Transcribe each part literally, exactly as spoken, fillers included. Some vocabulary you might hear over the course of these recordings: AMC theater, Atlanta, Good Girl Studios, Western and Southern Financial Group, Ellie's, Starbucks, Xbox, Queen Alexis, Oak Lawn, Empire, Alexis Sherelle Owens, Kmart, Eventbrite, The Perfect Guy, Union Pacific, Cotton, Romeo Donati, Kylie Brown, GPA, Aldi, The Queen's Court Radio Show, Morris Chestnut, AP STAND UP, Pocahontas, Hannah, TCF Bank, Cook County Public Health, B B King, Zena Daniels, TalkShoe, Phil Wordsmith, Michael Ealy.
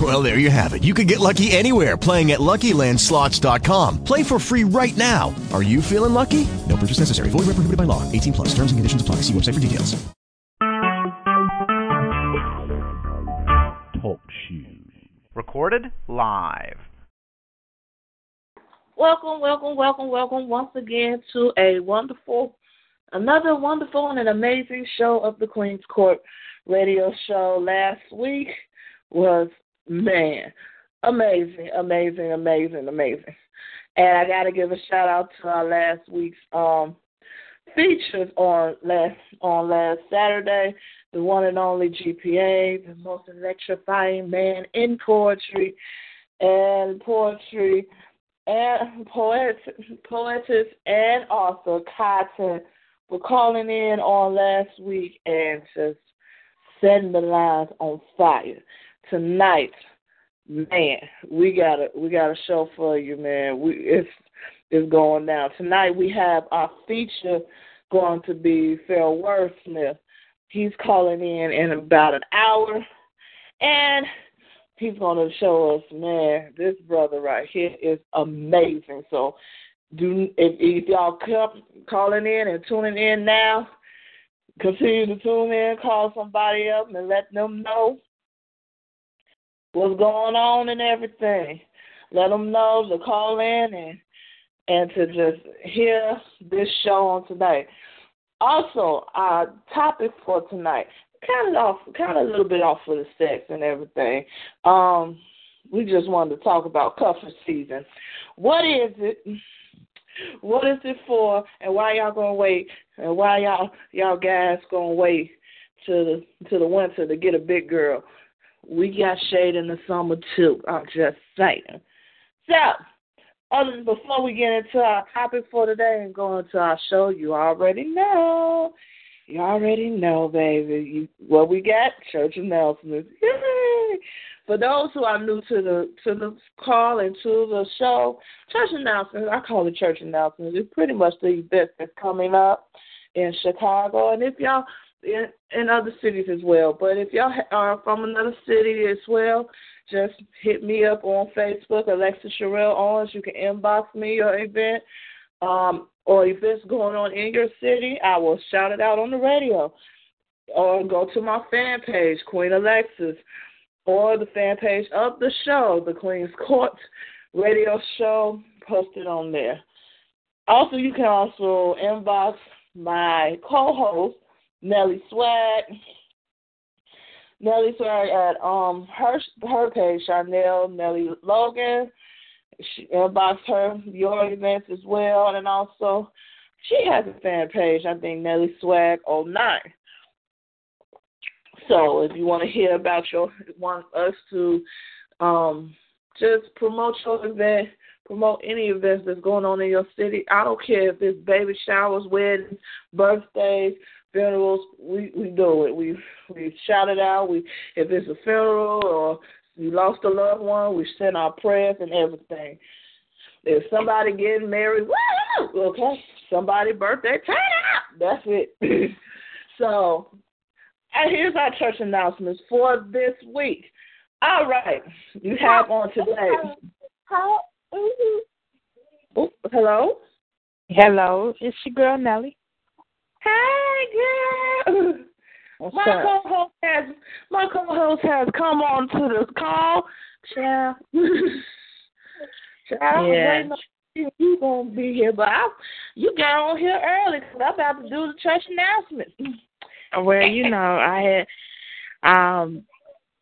Well, there you have it. You can get lucky anywhere, playing at Lucky Land Slots dot com. Play for free right now. Are you feeling lucky? No purchase necessary. Void where prohibited by law. eighteen plus. Terms and conditions apply. See website for details. TalkShoe. Recorded live. Welcome, welcome, welcome, welcome once again to a wonderful, another wonderful and an amazing show of the Queen's Court Radio Show. Last week was, man, amazing, amazing, amazing, amazing. And I got to give a shout out to our last week's um, features on last on last Saturday, the one and only G P A, the most electrifying man in poetry and poetry. And poet, poetess and author Cotton were calling in on last week and just setting the lines on fire. Tonight, man, we got a we got a show for you, man. We it's it's going down tonight. We have our feature going to be Phil Wordsmith. He's calling in in about an hour, and he's going to show us, man, this brother right here is amazing. So do if, if y'all keep calling in and tuning in now, continue to tune in, call somebody up and let them know what's going on and everything. Let them know to call in and, and to just hear this show on tonight. Also, our topic for tonight, kind of off, kind of a little bit off of the sex and everything. Um, we just wanted to talk about cuffing season. What is it? What is it for? And why y'all gonna wait? And why y'all y'all guys gonna wait to the to the winter to get a big girl? We got shade in the summer too. I'm just saying. So, other before we get into our topic for today and go into our show, you already know. You already know, baby. You, what we got? Church announcements. Yay! For those who are new to the to the call and to the show, church announcements. I call it church announcements. It's pretty much the event that's coming up in Chicago, and if y'all in, in other cities as well. But if y'all are from another city as well, just hit me up on Facebook, Alexis Sherelle Owens. You can inbox me your event. Um, or if it's going on in your city, I will shout it out on the radio. Or go to my fan page, Queen Alexis, or the fan page of the show, the Queen's Court Radio Show, posted on there. Also, you can also inbox my co-host, Nellie Swag. Nellie Swag at um her, her page, Sharnel Nellie Logan. She inboxed her, your events as well, and also she has a fan page, I think, Nellie Swag oh nine. So if you want to hear about your, want us to um, just promote your event, promote any events that's going on in your city, I don't care if it's baby showers, weddings, birthdays, funerals, we, we do it. We we shout it out. We if it's a funeral or we lost a loved one, we send our prayers and everything. If somebody getting married, woo, okay, somebody birthday, turn up. That's it. So, and here's our church announcements for this week. All right, you have on today. Oh, hello? Hello, it's your girl, Nellie. Hey, girl. What's my up? co-host has my co-host has come on to this call. Child, child, yeah. You gonna be here, but I, you got on here early because I'm about to do the church announcement. Well, you know, I had um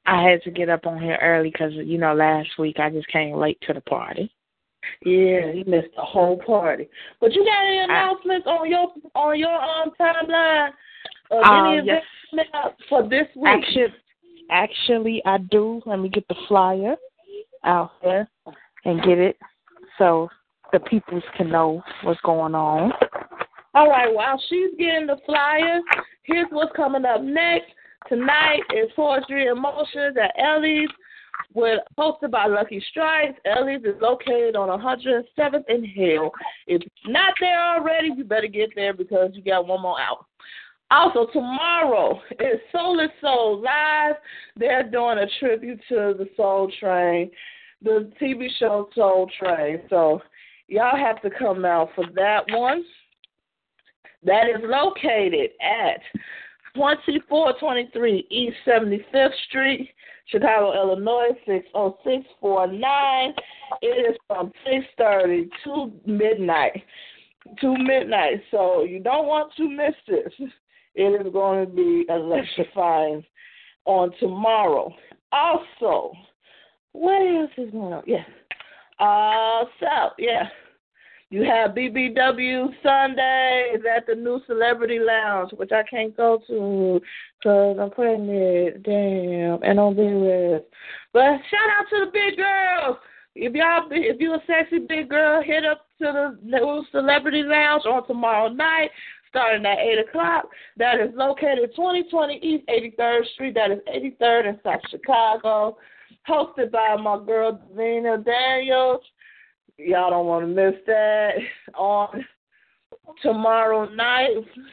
I had to get up on here early because you know last week I just came late to the party. Yeah, you missed the whole party. But you got any announcements I, on your on your um timeline? Uh, any um, yes. For this week? Actually, actually, I do. Let me get the flyer out there and get it so the peoples can know what's going on. All right, while she's getting the flyer, Here's what's coming up next. Tonight is Poetry and Emotions at Ellie's, with, hosted by Lucky Strikes. Ellie's is located on one hundred seventh and Hill. If you're not there already, you better get there because you got one more hour. Also, tomorrow is Soul is Soul Live. They're doing a tribute to the Soul Train, the T V show Soul Train. So y'all have to come out for that one. That is located at twenty-four twenty-three East seventy-fifth Street, Chicago, Illinois, six oh six four nine. It is from six thirty to midnight. To midnight. So you don't want to miss this. It is going to be electrifying on tomorrow. Also, what else is going on? Yeah. Uh, so, yeah. You have B B W Sunday is at the New Celebrity Lounge, which I can't go to because I'm pregnant. Damn, and on B-Rest. But shout out to the big girls. If y'all, if you a sexy big girl, hit up to the New Celebrity Lounge on tomorrow night, starting at eight o'clock. That is located twenty twenty East eighty-third Street. That is eighty-third in South Chicago. Hosted by my girl Zena Daniels. Y'all don't want to miss that on tomorrow night.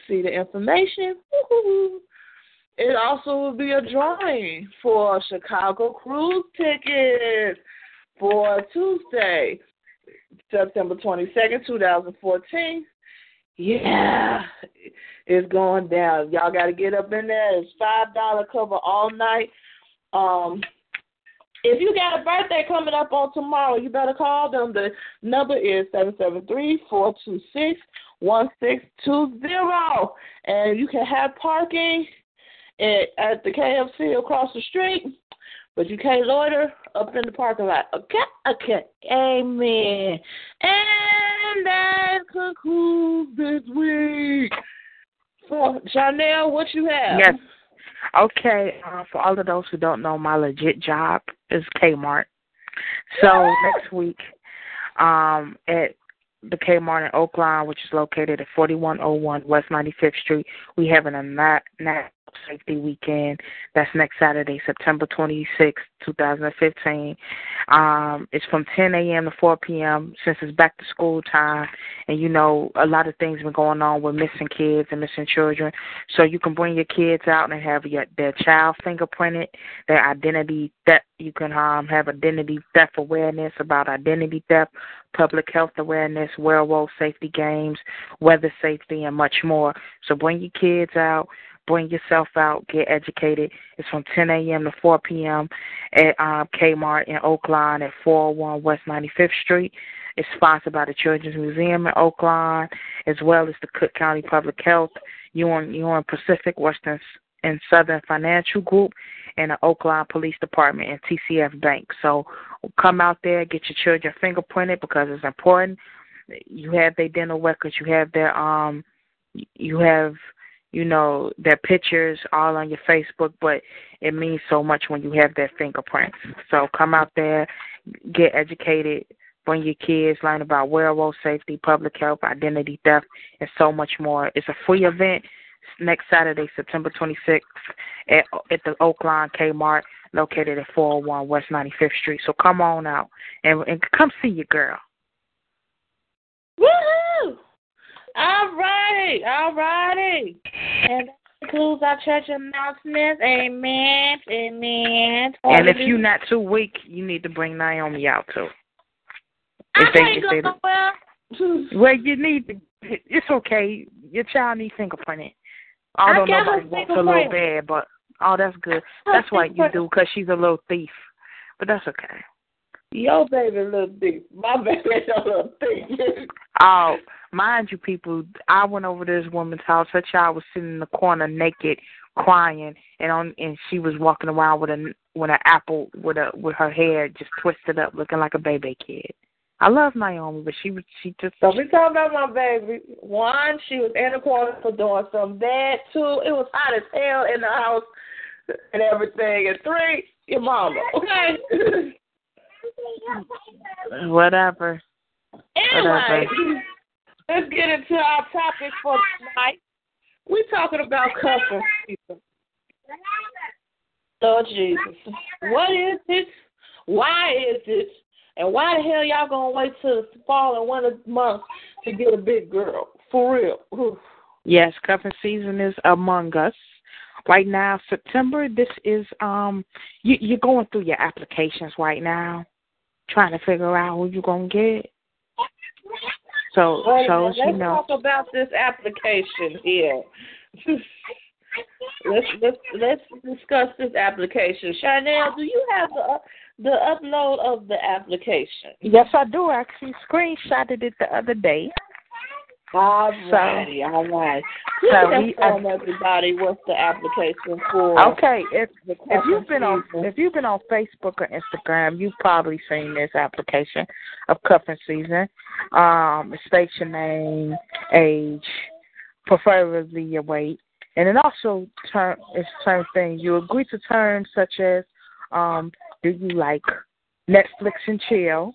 See the information. Woo-hoo. It also will be a drawing for Chicago Cruise tickets for Tuesday, September twenty-second, two thousand fourteen. Yeah, it's going down. Y'all got to get up in there. It's five dollars cover all night. Um... If you got a birthday coming up on tomorrow, you better call them. The number is seven seven three, four two six, one six two zero. And you can have parking at, at the K F C across the street, but you can't loiter up in the parking lot. Okay? Okay. Amen. And that concludes this week. So, Sharnel, what you have? Yes. Okay, uh, for all of those who don't know, my legit job is Kmart. So next week um, at the Kmart in Oak Lawn, which is located at forty-one oh one West ninety-fifth Street, we have an National Safety Weekend. That's next Saturday, September twenty-sixth, twenty fifteen. Um, it's from ten a.m. to four p.m. since it's back to school time. And, you know, a lot of things been going on with missing kids and missing children. So you can bring your kids out and have your, their child fingerprinted, their identity theft. You can um, have identity theft awareness about identity theft, public health awareness, werewolf safety games, weather safety, and much more. So bring your kids out. Bring yourself out, get educated. It's from ten a.m. to four p.m. at um, Kmart in Oak Lawn at four oh one West ninety-fifth Street. It's sponsored by the Children's Museum in Oak Lawn, as well as the Cook County Public Health, Union, Union Pacific, Western and Southern Financial Group, and the Oak Lawn Police Department and T C F Bank. So come out there, get your children fingerprinted because it's important. You have their dental records. You have their, um, you have... you know, their pictures all on your Facebook, but it means so much when you have their fingerprints. So come out there, get educated, bring your kids, learn about werewolf safety, public health, identity theft, and so much more. It's a free event next Saturday, September twenty-sixth at, at the Oak Lawn Kmart located at four oh one West ninety-fifth Street. So come on out and, and come see your girl. Woohoo! All righty, all righty. And that concludes our church announcements. Amen, amen. And if you're not too weak, you need to bring Naomi out, too. If I can't go nowhere. Well. well, you need to. It's okay. Your child needs fingerprinting. Although nobody wants a little bad, but, oh, that's good. That's what you do, because she's a little thief. But that's okay. Your baby little thief. My baby little thief. Oh, mind you, people, I went over to this woman's house. Her child was sitting in the corner naked, crying, and on, and she was walking around with a with an apple with a with her hair just twisted up, looking like a baby kid. I love Naomi, but she was she just. So we talking about my baby. One, she was in the corner for doing something bad. Two, it was hot as hell in the house and everything. And three, your mama. Okay. Whatever. Anyway, Whatever. Let's get into our topic for tonight, We're talking about cuffing people. Lord Jesus. What is this? Why is this? And why the hell y'all going to wait till the fall and winter months to get a big girl? For real. Oof. Yes, cuffing season is among us. Right now, September, this is, um, you, you're going through your applications right now, trying to figure out who you're going to get. So, well, so let's you know. talk about this application here. let's, let's let's discuss this application. Sharnel, do you have the, the upload of the application? Yes, I do. I actually screenshotted it the other day. All righty, so, all right. So we inform everybody what's the application for. Okay, if if you've been on if you've been on Facebook or Instagram, you've probably seen this application of cuffing season. Um, it states your name, age, preferably your weight, and it also term it's term things. You agree to terms such as, um, do you like Netflix and chill?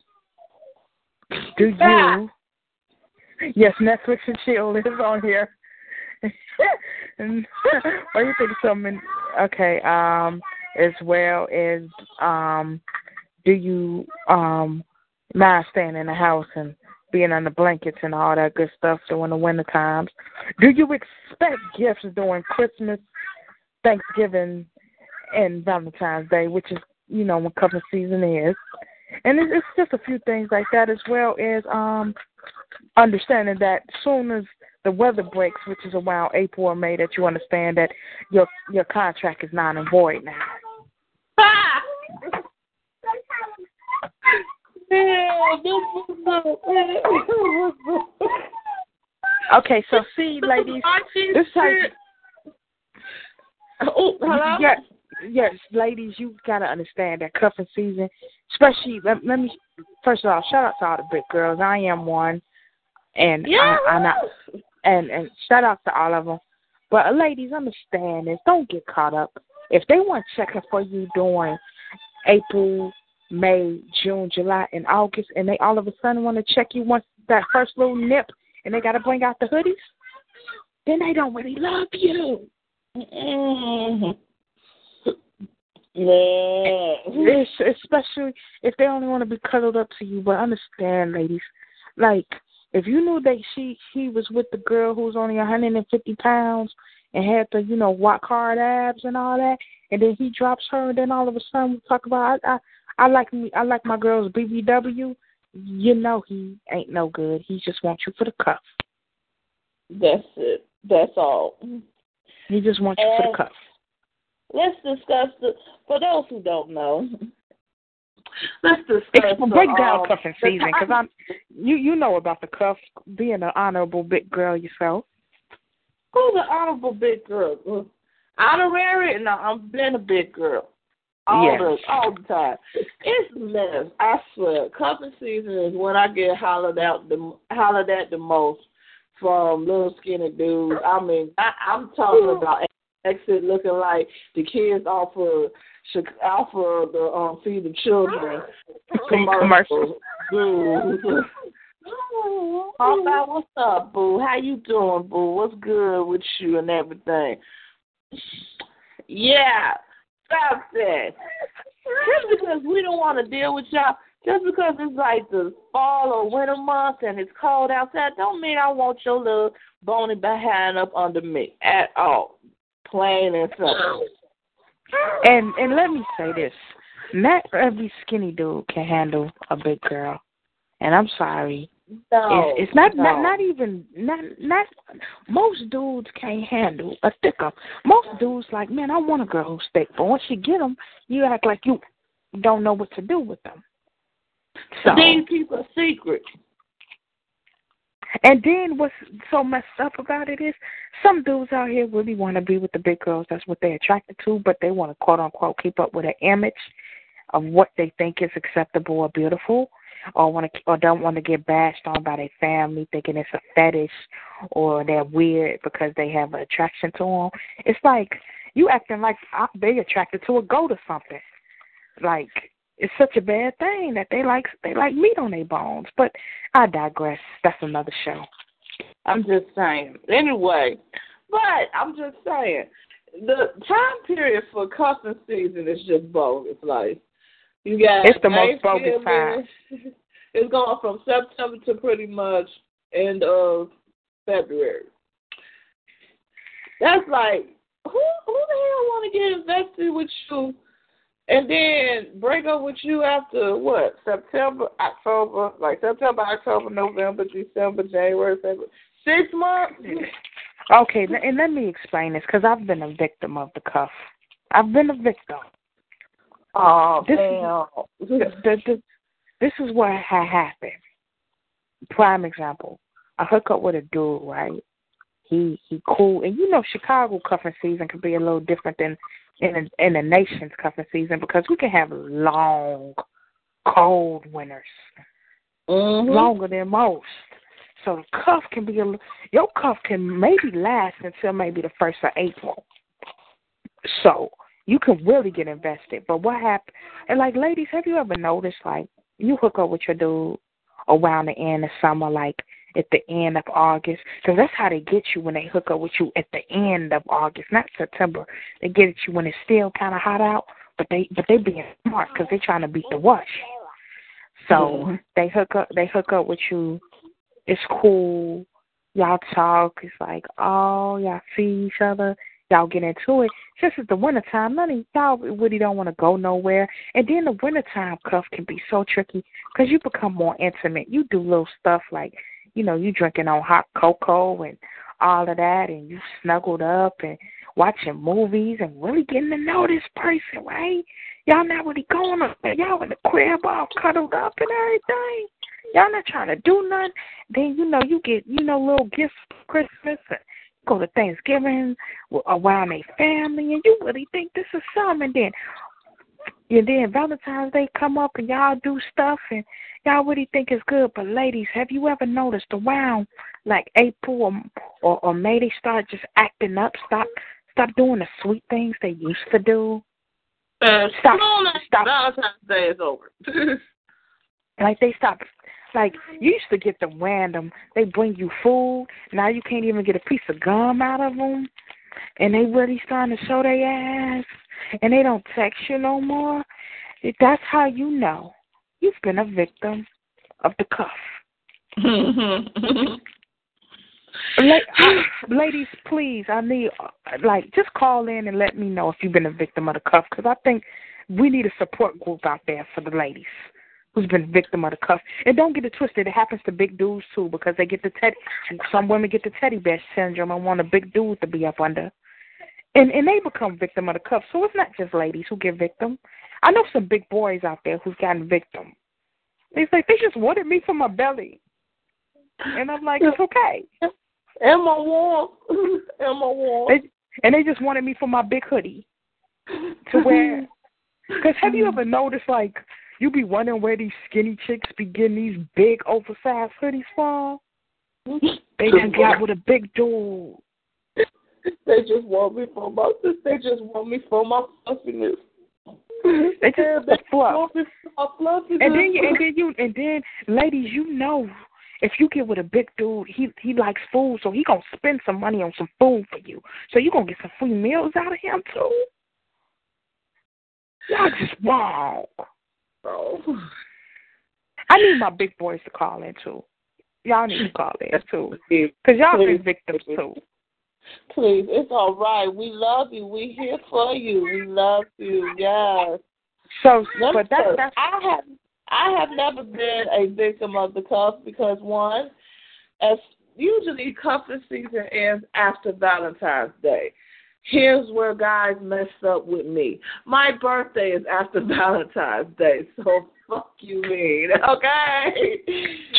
Do you? Yeah. Yes, Netflix and chill is on here. and, or you think something? Okay. Um, as well as um, do you um mind staying in the house and being under blankets and all that good stuff during the winter times? Do you expect gifts during Christmas, Thanksgiving, and Valentine's Day, which is you know when cuffing season is? And it's, it's just a few things like that, as well as um. understanding that soon as the weather breaks, which is around April or May, that you understand that your your contract is non and void now. Ah! Okay, so see, ladies, this type. Oh, hello. Yeah. Yes, ladies, you gotta understand that cuffing season, especially. Let, let me first of all shout out to all the big girls. I am one, and yeah. I, I not, and and shout out to all of them. But uh, ladies, understand this. Don't get caught up. If they weren't checking for you during April, May, June, July, and August, and they all of a sudden want to check you once that first little nip, and they gotta bring out the hoodies, then they don't really love you. Mm-hmm. Yeah. Especially if they only want to be cuddled up to you. But understand, ladies, like if you knew that she he was with the girl who's only one hundred fifty pounds and had the you know rock hard abs and all that, and then he drops her, and then all of a sudden we talk about I I, I like me I like my girls B B W. You know he ain't no good. He just wants you for the cuff. That's it. That's all. He just wants you and- for the cuff. Let's discuss, the, for those who don't know, let's discuss. Break down um, cuffing season, because I'm, you, you know about the cuff, being an honorable big girl yourself. Who's an honorable big girl? Honorary? No, I've been a big girl. All, yes. the, all the time. It's mess, I swear. Cuffing season is when I get hollered, out the, hollered at the most from little skinny dudes. I mean, I, I'm talking about... exit looking like the kids off of, off of the um, Feed the Children commercial. Boo. All right, what's up, boo? How you doing, boo? What's good with you and everything? Yeah, stop that. Just because we don't want to deal with y'all, just because it's like the fall or winter month and it's cold outside, don't mean I want your little bony behind up under me at all. Plain and simple. And and let me say this: not every skinny dude can handle a big girl. And I'm sorry, no, it's, it's not, no. not not even not not most dudes can't handle a thicker. Most dudes like, man, I want a girl who's thick, but once you get them, you act like you don't know what to do with them. So then keep a secret. And then what's so messed up about it is some dudes out here really want to be with the big girls. That's what they're attracted to, but they want to, quote, unquote, keep up with an image of what they think is acceptable or beautiful, or want to, or don't want to get bashed on by their family thinking it's a fetish or they're weird because they have an attraction to them. It's like you acting like they attracted to a goat or something. Like it's such a bad thing that they like they like meat on their bones. But I digress. That's another show. I'm just saying. Anyway, But I'm just saying, the time period for cuffing season is just bogus. Like, you got it's the most bogus time. It's going from September to pretty much end of February. That's like, who who the hell want to get invested with you and then break up with you after, what, September, October, like September, October, November, December, January, February, six months? Okay, and let me explain this, because I've been a victim of the cuff. I've been a victim. Oh, this, damn. The, the, this is what had happened. Prime example. I hook up with a dude, right? He he cool. And you know Chicago cuffing season can be a little different than in, in the nation's cuffing season, because we can have long, cold winters. Mm-hmm. Longer than most. So the cuff can be a your cuff can maybe last until maybe the first of April. So you can really get invested. But what happened? And like, ladies, have you ever noticed, like, you hook up with your dude around the end of summer, like at the end of August, because that's how they get you when they hook up with you at the end of August, not September. They get at you when it's still kind of hot out, but they but they being smart because they're trying to beat the rush. So mm-hmm. they hook up they hook up with you. It's cool. Y'all talk. It's like, oh, y'all see each other. Y'all get into it. Since it's the wintertime, none of y'all really don't want to go nowhere. And then the wintertime cuff can be so tricky because you become more intimate. You do little stuff like, you know, you drinking on hot cocoa and all of that, and you snuggled up and watching movies and really getting to know this person, right? Y'all not really going up there. Y'all in the crib all cuddled up and everything. Y'all not trying to do nothing. Then, you know, you get, you know, little gifts for Christmas and go to Thanksgiving around their family, and you really think this is something. And then, and then Valentine's Day come up, and y'all do stuff, and y'all really think it's good. But, ladies, have you ever noticed around, like, April or, or, or May, they start just acting up, stop stop doing the sweet things they used to do? Uh, stop, stop. Valentine's Day is over. Like, they stop. Like, you used to get them random. They bring you food. Now you can't even get a piece of gum out of them. And they really starting to show their ass. And they don't text you no more. That's how you know you've been a victim of the cuff. La- Ladies, please, I need, like, just call in and let me know if you've been a victim of the cuff. Because I think we need a support group out there for the ladies who's been victim of the cuff. And don't get it twisted. It happens to big dudes, too, because they get the teddy. Some women get the teddy bear syndrome and want a big dude to be up under. And and they become victim of the cuff. So it's not just ladies who get victim. I know some big boys out there who's gotten victim. They like, they just wanted me for my belly. And I'm like, it's okay. And my wall. And my wall. And they just wanted me for my big hoodie. To wear. Because have you ever noticed, like, you be wondering where these skinny chicks be getting these big, oversized hoodies from? They just got with a big dude. They just want me for my They just want me for my fluffiness. They just yeah, they fluff. want me for my fluffiness. And then, and then you, and then, ladies, you know, if you get with a big dude, he he likes food, so he gonna spend some money on some food for you. So you gonna get some free meals out of him too. Y'all just wrong. Bro. I need my big boys to call in too. Y'all need to call in too, because y'all please, been victims too. Please, it's all right. We love you. We here for you. We love you. Yes. So, Let but that's, that's I have I have never been a victim of the cuff because one, as usually cuffing season ends after Valentine's Day. Here's where guys messed up with me. My birthday is after Valentine's Day, so fuck you mean, okay?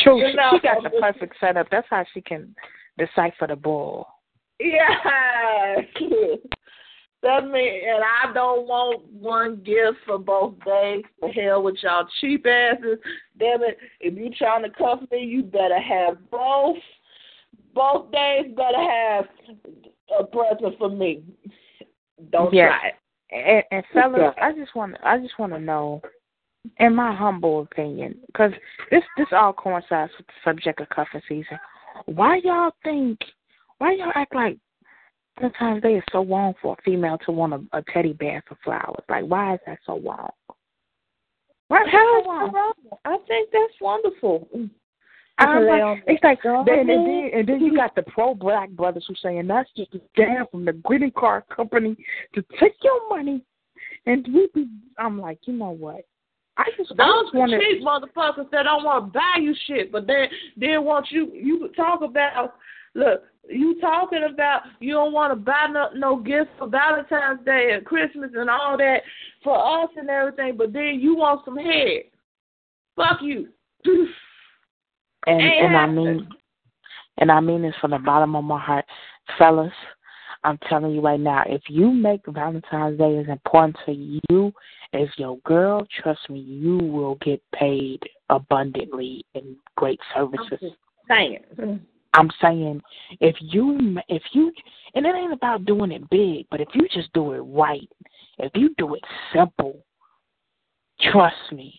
True, you know, she got the perfect setup. That's how she can decipher the bull. Yeah. That means, and I don't want one gift for both days. The hell with y'all cheap asses. Damn it, if you trying to cuff me, you better have both. Both days better have a present for me. Don't yes. try it. And, and fellas, I just want I just want to know, in my humble opinion, because this this all coincides with the subject of cuffing season. Why y'all think? Why y'all act like Sometimes they are so wrong for a female to want a, a teddy bear for flowers. Like, why is that so wrong? Right? How is that wrong? I think that's wonderful. I'm like, it's like, then, and, then, and then you got the pro-black brothers who saying that's just a scam from the greeting card company to take your money. And we be, I'm like, you know what? I just, I those just wanna... cheap motherfuckers that don't want to buy you shit, but then they want you, you talk about, look, you talking about you don't want to buy no, no gifts for Valentine's Day and Christmas and all that for us and everything, but then you want some head. Fuck you. And, and I mean, and I mean this from the bottom of my heart, fellas. I'm telling you right now, if you make Valentine's Day as important to you as your girl, trust me, you will get paid abundantly in great services. I'm just saying. I'm saying, if you, if you, and it ain't about doing it big, but if you just do it right, if you do it simple, trust me,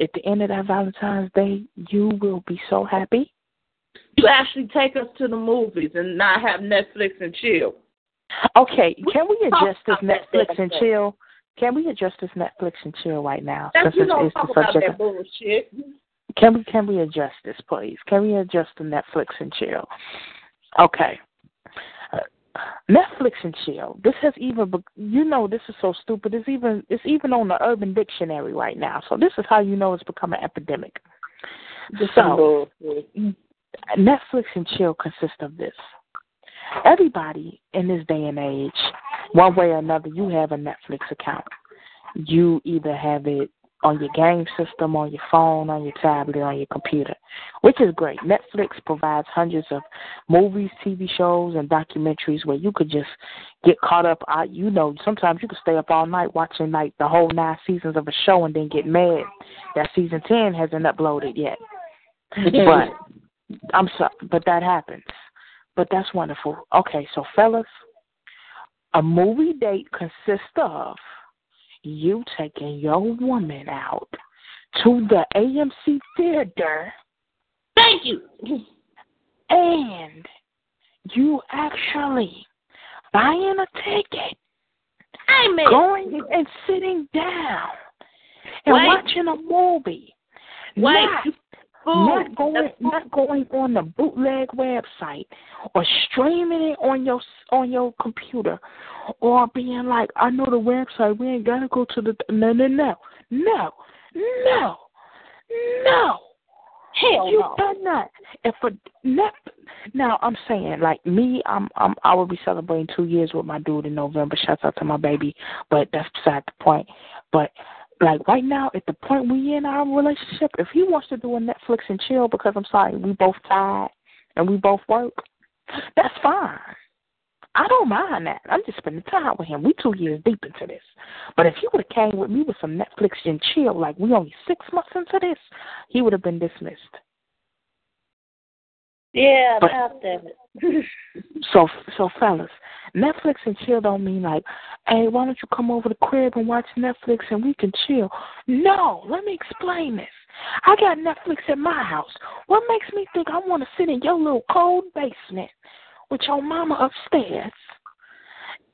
at the end of that Valentine's Day, you will be so happy. You actually take us to the movies and not have Netflix and chill. Okay, can we adjust this Netflix and chill? Can we adjust this Netflix and chill right now? Since you don't talk about that bullshit. Can we, can we adjust this, please? Can we adjust the Netflix and chill? Okay. Uh, Netflix and chill. This has even, you know, this is so stupid. It's even, it's even on the Urban Dictionary right now. So this is how you know it's become an epidemic. So, Netflix and chill consists of this. Everybody in this day and age, one way or another, you have a Netflix account. You either have it on your game system, on your phone, on your tablet, on your computer, which is great. Netflix provides hundreds of movies, T V shows, and documentaries where you could just get caught up. I, you know, sometimes you could stay up all night watching like the whole nine seasons of a show and then get mad that season ten hasn't uploaded yet. But I'm sorry, but that happens. But that's wonderful. Okay, so fellas, a movie date consists of you taking your woman out to the A M C theater. Thank you. And you actually buying a ticket, Amen. going and sitting down and Wait. watching a movie. Wait. Not Not going, not going on the bootleg website or streaming it on your on your computer or being like, I know the website, we ain't got to go to the... No, no, no, no, no, no. Hell you no. Done that. If a, not, now, I'm saying, like, me, I'm, I'm, I will be celebrating two years with my dude in November. Shouts out to my baby, but that's beside the point. But... Like, right now, at the point we in our relationship, if he wants to do a Netflix and chill because, I'm sorry, we both tired and we both work, that's fine. I don't mind that. I'm just spending time with him. We two years deep into this. But if he would have came with me with some Netflix and chill, like we only six months into this, he would have been dismissed. Yeah, but, about that. so, so fellas, Netflix and chill don't mean like, hey, why don't you come over to the crib and watch Netflix and we can chill? No, let me explain this. I got Netflix at my house. What makes me think I want to sit in your little cold basement with your mama upstairs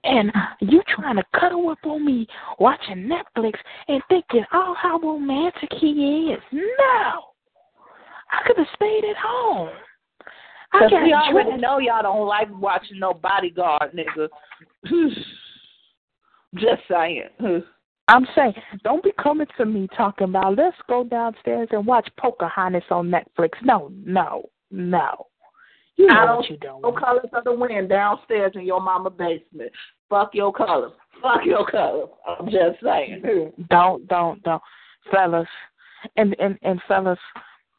and you trying to cuddle up on me watching Netflix and thinking, oh, how romantic he is? No, I could have stayed at home. Because we already drink. know y'all don't like watching no Bodyguard, nigga. Just saying. I'm saying, don't be coming to me talking about, let's go downstairs and watch Pocahontas on Netflix. No, no, no. You know I don't what you don't no colors of the wind downstairs in your mama basement. Fuck your colors. Fuck your colors. I'm just saying. Don't, don't, don't. Fellas, and, and, and fellas,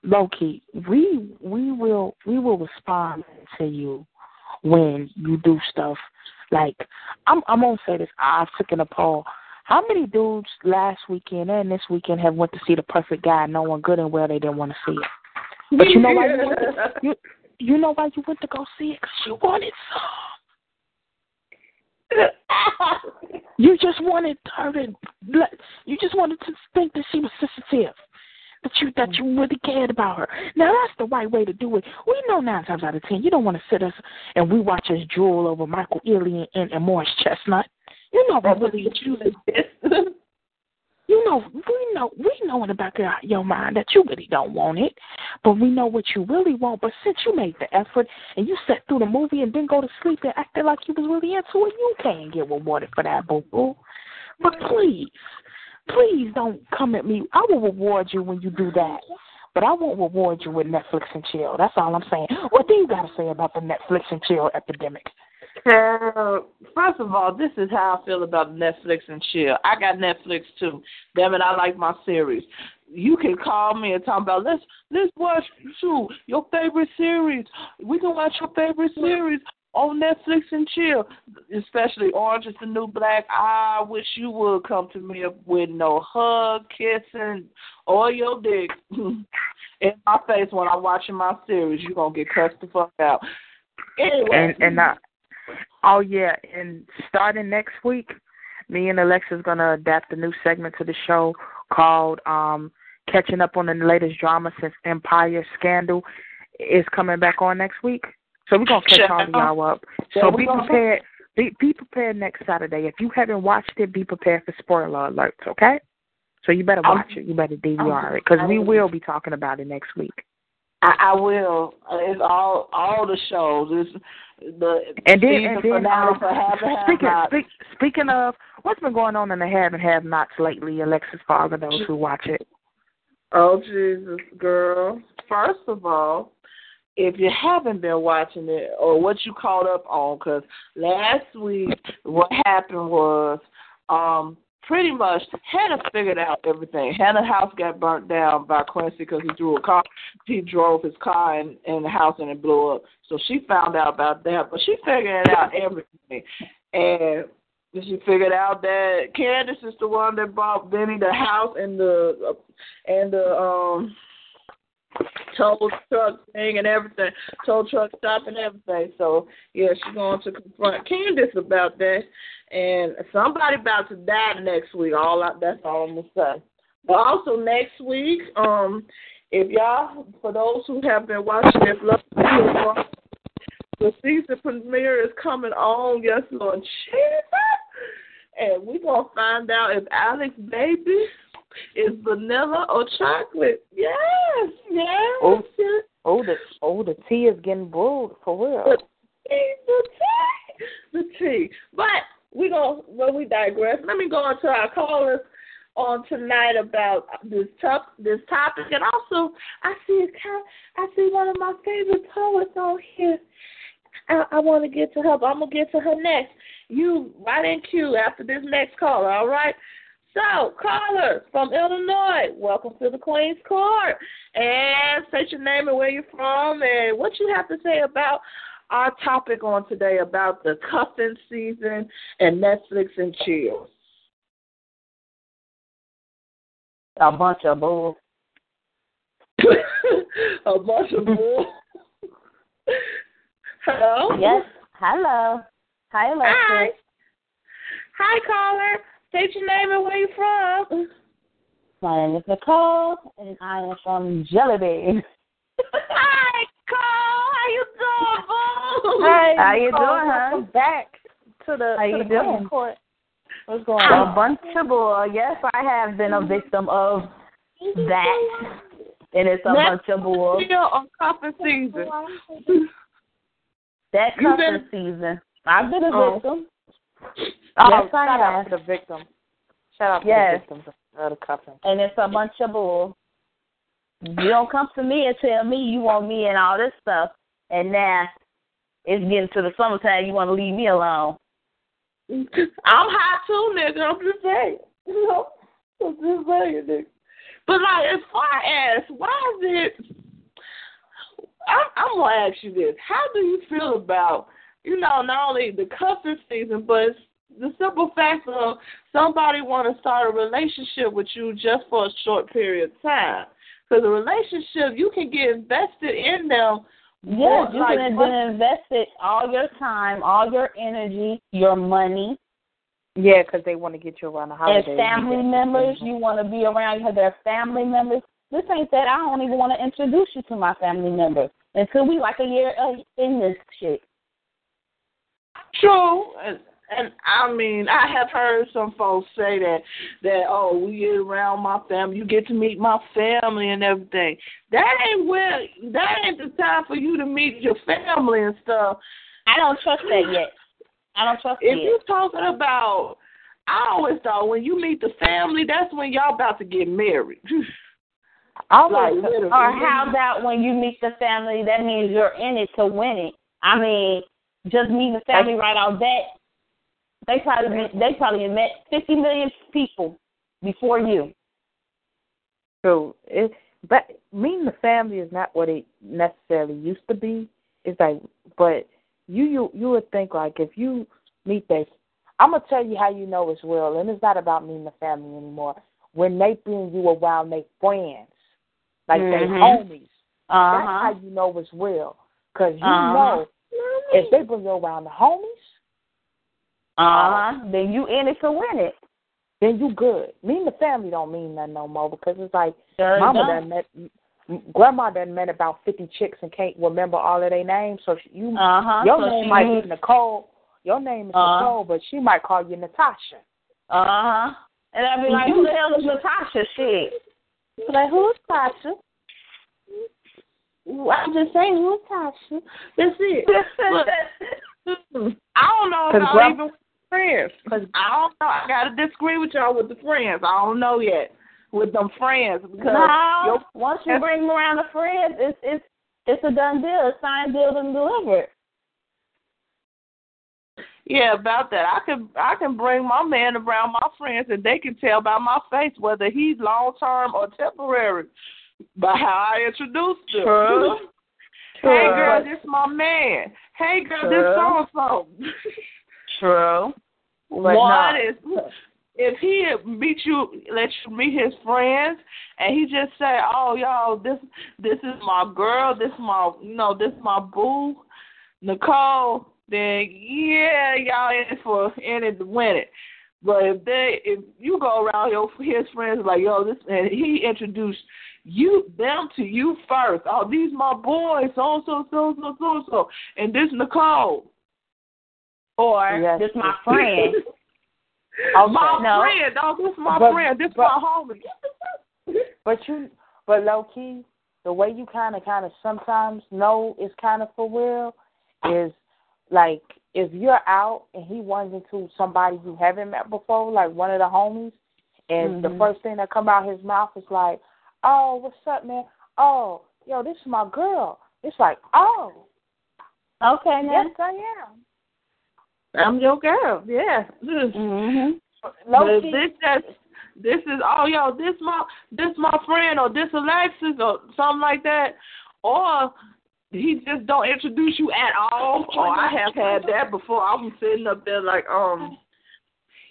low key, we we will we will respond to you when you do stuff like I'm I'm gonna say this. I've taken a poll. How many dudes last weekend and this weekend have went to see The Perfect Guy, knowing good and well they didn't want to see it? But you know why you went to, you, you know why you went to go see it? Because you wanted some. You just wanted her to. You just wanted to think that she was sensitive. But you that you really cared about her. Now, that's the right way to do it. We know nine times out of ten, you don't want to sit us and we watch us drool over Michael Ealy and, and Morris Chestnut. You know what really you do. You know, we know we know in the back of your mind that you really don't want it, but we know what you really want. But since you made the effort and you sat through the movie and didn't go to sleep and acted like you was really into it, you can't get rewarded for that, boo-boo. But please, please don't come at me. I will reward you when you do that, but I won't reward you with Netflix and chill. That's all I'm saying. What do you got to say about the Netflix and chill epidemic? Uh, first of all, this is how I feel about Netflix and chill. I got Netflix too. Damn it, I like my series. You can call me and talk about let's let's watch too, your favorite series. We can watch your favorite series on Netflix and chill. Especially Orange is the New Black. I wish you would come to me with no hug, kissing, or your dick in my face when I'm watching my series. You're gonna get cussed the fuck out. Anyway, and and I. Oh, yeah, and starting next week, me and Alexis are going to adapt a new segment to the show called um, Catching Up on the Latest Drama Since Empire Scandal is coming back on next week. So we're going to catch all of y'all up. So be prepared. Be, be prepared next Saturday. If you haven't watched it, be prepared for spoiler alerts, okay? So you better watch it. You better D V R it because we will be talking about it next week. I, I will. It's all all the shows. It's the and then, season and then, finale for Have and Have speaking, Nots. Speak, speaking of, what's been going on in the Have and Have Nots lately, Alexis, for all of those who watch it? Oh, Jesus, girl. First of all, if you haven't been watching it or what you caught up on, because last week what happened was um, pretty much Hannah figured out everything. Hannah's house got burnt down by Quincy because he threw a car. He drove his car in, in the house and it blew up. So she found out about that, but she figured out everything. And she figured out that Candace is the one that bought Benny the house and the and the um tow truck thing and everything, tow truck stop and everything. So yeah, she's going to confront Candace about that. And somebody about to die next week. All I, that's all I'm gonna say. But also next week, um, if y'all, for those who have been watching, if love, the season premiere is coming on. Yes, Lord Jesus, and we are gonna find out if Alex baby is vanilla or chocolate. Yes, yes. Oh, yes. oh the oh the tea is getting brewed for real. The tea, the tea, the tea, but. We gonna when we digress. Let me go into our callers on tonight about this top, this topic, and also I see a, I see one of my favorite poets on here. I, I want to get to her, but I'm gonna get to her next. You right in queue after this next caller. All right. So caller from Illinois, welcome to the Queen's Court, and state your name and where you're from and what you have to say about our topic on today about the cuffing season and Netflix and chill. A bunch of bull. A bunch of bull. Hello? Yes. Hello. Hi, Alexis. Hi. Hi, caller. State your name and where you from. My name is Nicole, and I am from Jelly Bean. Hi, Nicole. How you doing, boo? Hi, how you Nicole. Doing, huh? Welcome back to the, how to you the doing? Court. What's going on? A bunch of bull. Yes, I have been a victim of that, and it's a Netflix bunch of bull. On cuffing season. That cuffing been... season. I've been a oh. victim. Oh, yes, I shout have. Out to the victim. Shout out to yes. the victims of the cuffing. And it's a bunch of bull. You don't come to me and tell me you want me and all this stuff, and now it's getting to the summertime. You want to leave me alone? I'm hot too, nigga. I'm just saying. You know, I'm just saying, nigga. But like, as far as why is it? I'm, I'm gonna ask you this: how do you feel about you know not only the cuffing season, but the simple fact of somebody want to start a relationship with you just for a short period of time? Because a relationship, you can get invested in them. Yes, you like, can have invested all your time, all your energy, your money. Yeah, because they want to get you around the holidays. Their family members, you want to be around their family members. this ain't that. I don't even want to introduce you to my family members until we like a year in this shit. True. And, and I mean, I have heard some folks say that, that, oh, we get around my family. You get to meet my family and everything. That ain't where, that ain't the time for you to meet your family and stuff. I don't trust that yet. I don't trust that yet. If you're talking about, I always thought when you meet the family, that's when y'all about to get married. Always. Like, or how about when you meet the family, that means you're in it to win it. I mean, just meeting the family right out that, they probably they probably met fifty million people before you. True. It, but meeting the family is not what it necessarily used to be. It's like, but you you, you would think, like, if you meet their, I'm going to tell you how you know it's real, and it's not about meeting the family anymore. When they bring you around their friends, like mm-hmm. their homies, uh-huh. that's how you know it's real. Because you uh-huh. know, if they bring you around the homies, uh-huh. then you in it to win it. Then you good. Meeting the family don't mean nothing no more, because it's like sure mama done met, grandma done met about fifty chicks and can't remember all of their names. So you, uh-huh. your so name might means... be Nicole. Your name is uh-huh. Nicole, but she might call you Natasha. Uh huh. And I'd be like, who the hell is Natasha? Shit. Like, who's Tasha? I'm just saying, who's Tasha? That's it. Look, I don't know if I'm even friends. Cause I don't know. I got to disagree with y'all with the friends. I don't know yet with them friends. Because no, once you bring them around the friends, it's, it's, it's a done deal. It's signed, sealed, and delivered. Yeah, about that. I can I can bring my man around my friends, and they can tell by my face whether he's long term or temporary by how I introduced him. True. True. Hey girl, this my man. Hey girl, True. This so and so. True. But what is if he meet you, let you meet his friends, and he just say, "Oh, y'all, this this is my girl. This my you know this my boo, Nicole." Then yeah, y'all in for in it to win it. But if they, if you go around your his friends like yo, this and he introduced you them to you first. Oh, these my boys, so so so so so so, and this Nicole, or yes. this my friend. Oh my no. friend, oh this my but, friend, this but, my homie. But you, but low key, the way you kind of kind of sometimes know it's kind of for real is. Like, if you're out and he runs into somebody you haven't met before, like one of the homies, and mm-hmm. the first thing that come out his mouth is like, oh, what's up, man? Oh, yo, this is my girl. It's like, oh. Okay, now. Yes, I am. I'm your girl, yeah. Mm-hmm. But this, just, this is, oh, yo, this my, this my friend or this Alexis or something like that. Or... he just don't introduce you at all. Oh, I have had that before. I was sitting up there like, um,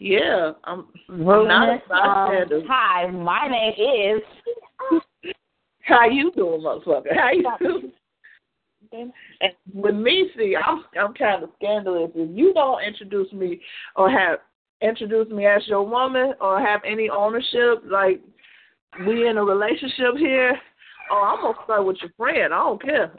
yeah, I'm, I'm not a bystander. Um, hi, my name is. How you doing, motherfucker? How you doing? And with me, see, I'm I'm kind of scandalous. If you don't introduce me or have introduce me as your woman or have any ownership, like we in a relationship here. Oh, I'm going to start with your friend. I don't care.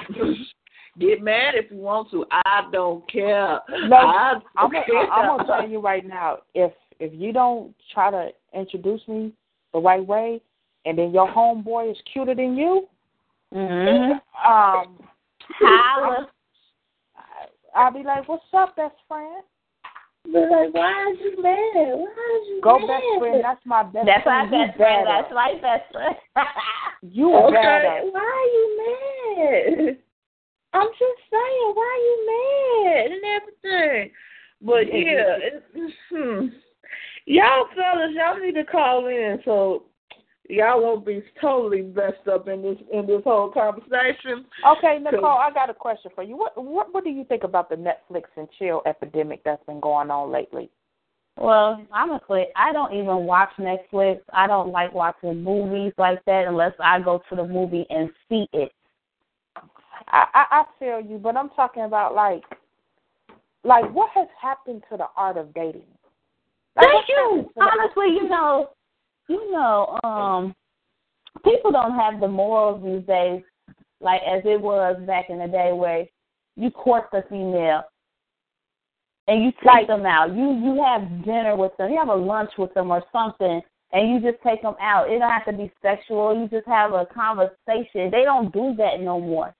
Get mad if you want to. I don't care. No, I don't I'm going to tell you right now, if if you don't try to introduce me the right way and then your homeboy is cuter than you, mm-hmm. um, I'll, I'll be like, what's up, best friend? Be like, why are you mad? Why are you Go mad? Go best friend. That's my best That's friend. My best friend. That's my best friend. You okay. Bad. Why are you mad? I'm just saying, why are you mad and everything? But yeah, it's, it's, hmm. y'all fellas, y'all need to call in so y'all won't be totally messed up in this in this whole conversation. Okay, Nicole, I got a question for you. What what what do you think about the Netflix and chill epidemic that's been going on lately? Well, honestly, I don't even watch Netflix. I don't like watching movies like that unless I go to the movie and see it. I, I, I feel you, but I'm talking about, like, like what has happened to the art of dating? Like, Thank you. Honestly, you know, you know, um, people don't have the morals these days, like as it was back in the day where you court the female and you take them out. You you have dinner with them. You have a lunch with them or something, and you just take them out. It don't have to be sexual. You just have a conversation. They don't do that no more.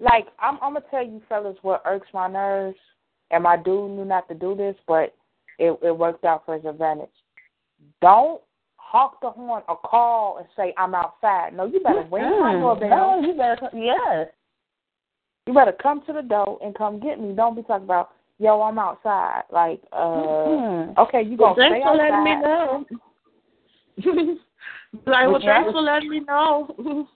Like, I'm, I'm going to tell you, fellas, what irks my nerves, and my dude knew not to do this, but it, it worked out for his advantage. Don't honk the horn or call and say, I'm outside. No, you better ring my doorbell. No, you better, yes. You better come to the door and come get me. Don't be talking about, yo, I'm outside. Like, uh, mm-hmm. okay, you going to stay outside. Thanks for letting me know. Like, well, thanks for letting me know.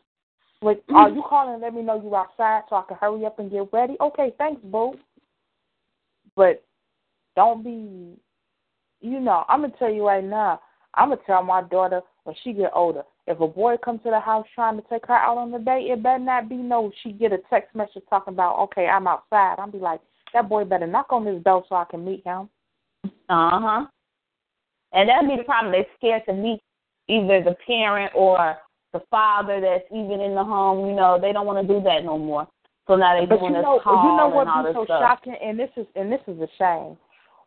Like, are you calling and let me know you outside so I can hurry up and get ready? Okay, thanks, boo. But don't be, you know, I'm going to tell you right now, I'm going to tell my daughter when she get older, if a boy comes to the house trying to take her out on the date, it better not be no she get a text message talking about, okay, I'm outside. I'll be like, that boy better knock on his door so I can meet him. Uh-huh. And that'll be the problem. They're scared to meet either the parent or the father that's even in the home. You know, they don't want to do that no more. So now they do want to call. You know what and be so stuff. shocking? And this is and this is a shame.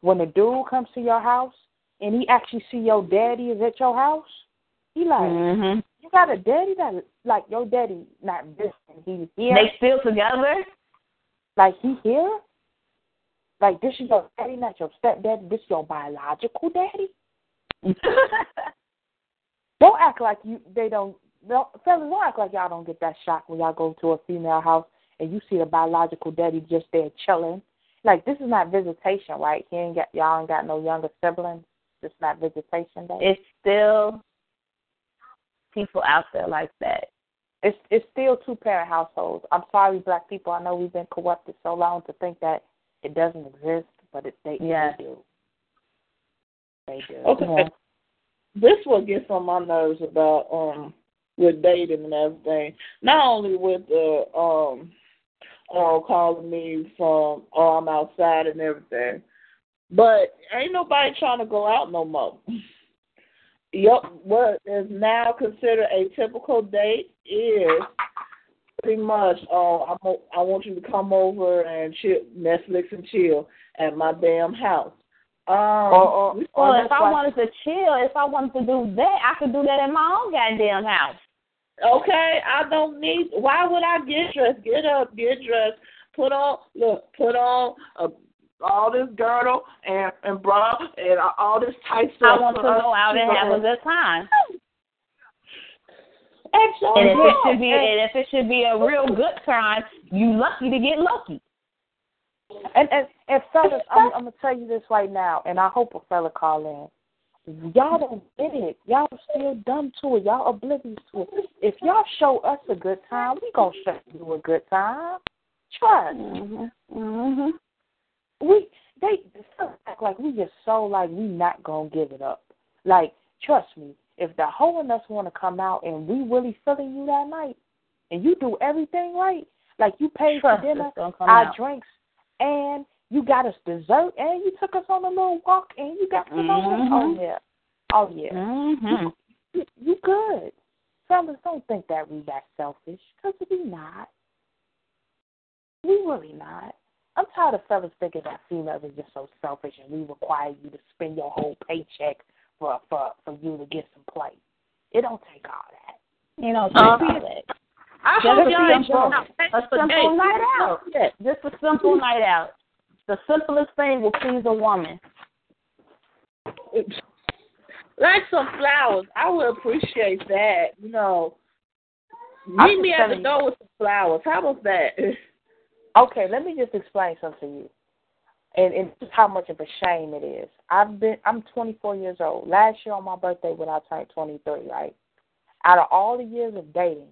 When a dude comes to your house and he actually see your daddy is at your house, he like, mm-hmm. you got a daddy that like your daddy not visiting. He's here. They still together? Like he here? Like this is your daddy, not your stepdaddy. This your biological daddy. Don't act like you they don't. Don't, fellas, don't act like y'all don't get that shock when y'all go to a female house and you see the biological daddy just there chilling. Like, this is not visitation, right? He ain't got, y'all ain't got no younger siblings. It's not visitation day. It's still people out there like that. It's it's still two-parent households. I'm sorry, black people. I know we've been corrupted so long to think that it doesn't exist, but it, they, yeah. they do. They do. Okay. Yeah. This what gets on my nerves about um with dating and everything. Not only with the um uh, calling me from oh I'm outside and everything, but ain't nobody trying to go out no more. Yep, what is now considered a typical date is pretty much oh I want I want you to come over and chill Netflix and chill at my damn house. Um, or, or, or if I wanted to chill, if I wanted to do that, I could do that in my own goddamn house. Okay, I don't need. Why would I get dressed? Get up, get dressed, put on look, put on uh, all this girdle and and bra and uh, all this tight stuff. I want to go out and have a good time. Actually, and if it should be, and if it should be a real good time, you lucky to get lucky. And, and, and fellas, I'm, I'm going to tell you this right now, and I hope a fella call in. Y'all don't get it. Y'all still dumb to it. Y'all oblivious to it. If y'all show us a good time, we going to show you a good time. Trust. Mm-hmm. Mm-hmm. We, they act like we just so like we not going to give it up. Like, trust me, if the hoe in us want to come out and we really feeling you that night, and you do everything right, like you paid for dinner, our out. drinks, and you got us dessert, and you took us on a little walk, and you got some mm-hmm. on there. Oh, yeah. Oh, yeah. Mm-hmm. You, you good. Fellas, don't think that we that selfish, because we not. We really not. I'm tired of fellas thinking that females are just so selfish, and we require you to spend your whole paycheck for for, for you to get some play. It don't take all that. It don't take uh-huh. all that. I just hope y'all enjoy a simple night out. Yeah, just a simple night out. The simplest thing will please a woman. Like some flowers. I would appreciate that. You know, meet me at the door with some flowers. How about that? Okay, let me just explain something to you, and and how much of a shame it is. I've been. I'm twenty-four years old. Last year on my birthday, when I turned twenty-three, right? Out of all the years of dating,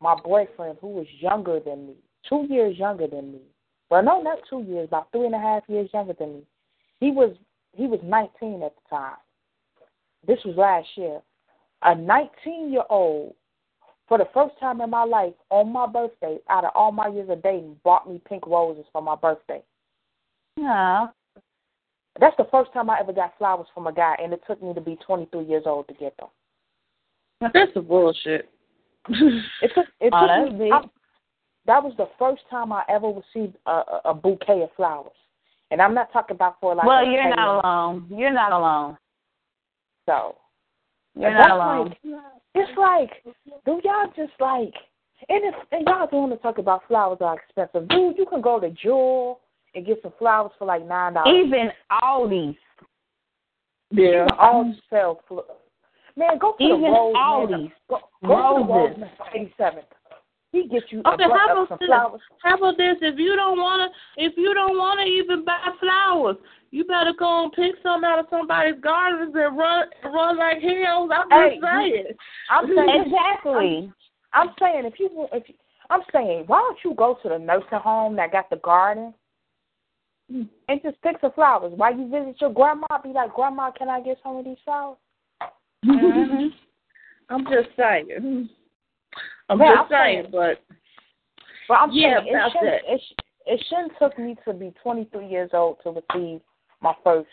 my boyfriend, who was younger than me, two years younger than me. Well, no, not two years, about three and a half years younger than me. He was he was nineteen at the time. This was last year. A nineteen-year-old, for the first time in my life, on my birthday, out of all my years of dating, bought me pink roses for my birthday. Yeah. That's the first time I ever got flowers from a guy, and it took me to be twenty-three years old to get them. That's some bullshit. It took, it took me, I, that was the first time I ever received a, a, a bouquet of flowers. And I'm not talking about for like... Well, a you're not alone. You're not alone. So... You're not alone. Like, it's like, do y'all just like... And, if, and y'all don't want to talk about flowers are expensive. Dude, you can go to Jewel and get some flowers for like nine dollars. Even Aldi's. Yeah. Even Aldi's sell flowers. Man, go to Even the Rose. Aldi's. Go, go Roses. To the Rose eighty-seventh. He gets you okay, a how about some flowers. How about this? If you don't wanna, if you don't wanna even buy flowers, you better go and pick some out of somebody's gardens and run, run like hell. I'm hey, just saying. I'm saying exactly. I'm, I'm saying if you, if you, I'm saying why don't you go to the nursing home that got the garden and just pick some flowers? While you visit your grandma, be like, Grandma, can I get some of these flowers? Mm-hmm. I'm just saying. I'm well, just saying, saying, but well, I'm yeah, saying, it, shouldn't, it, sh- it shouldn't took me to be twenty-three years old to receive my first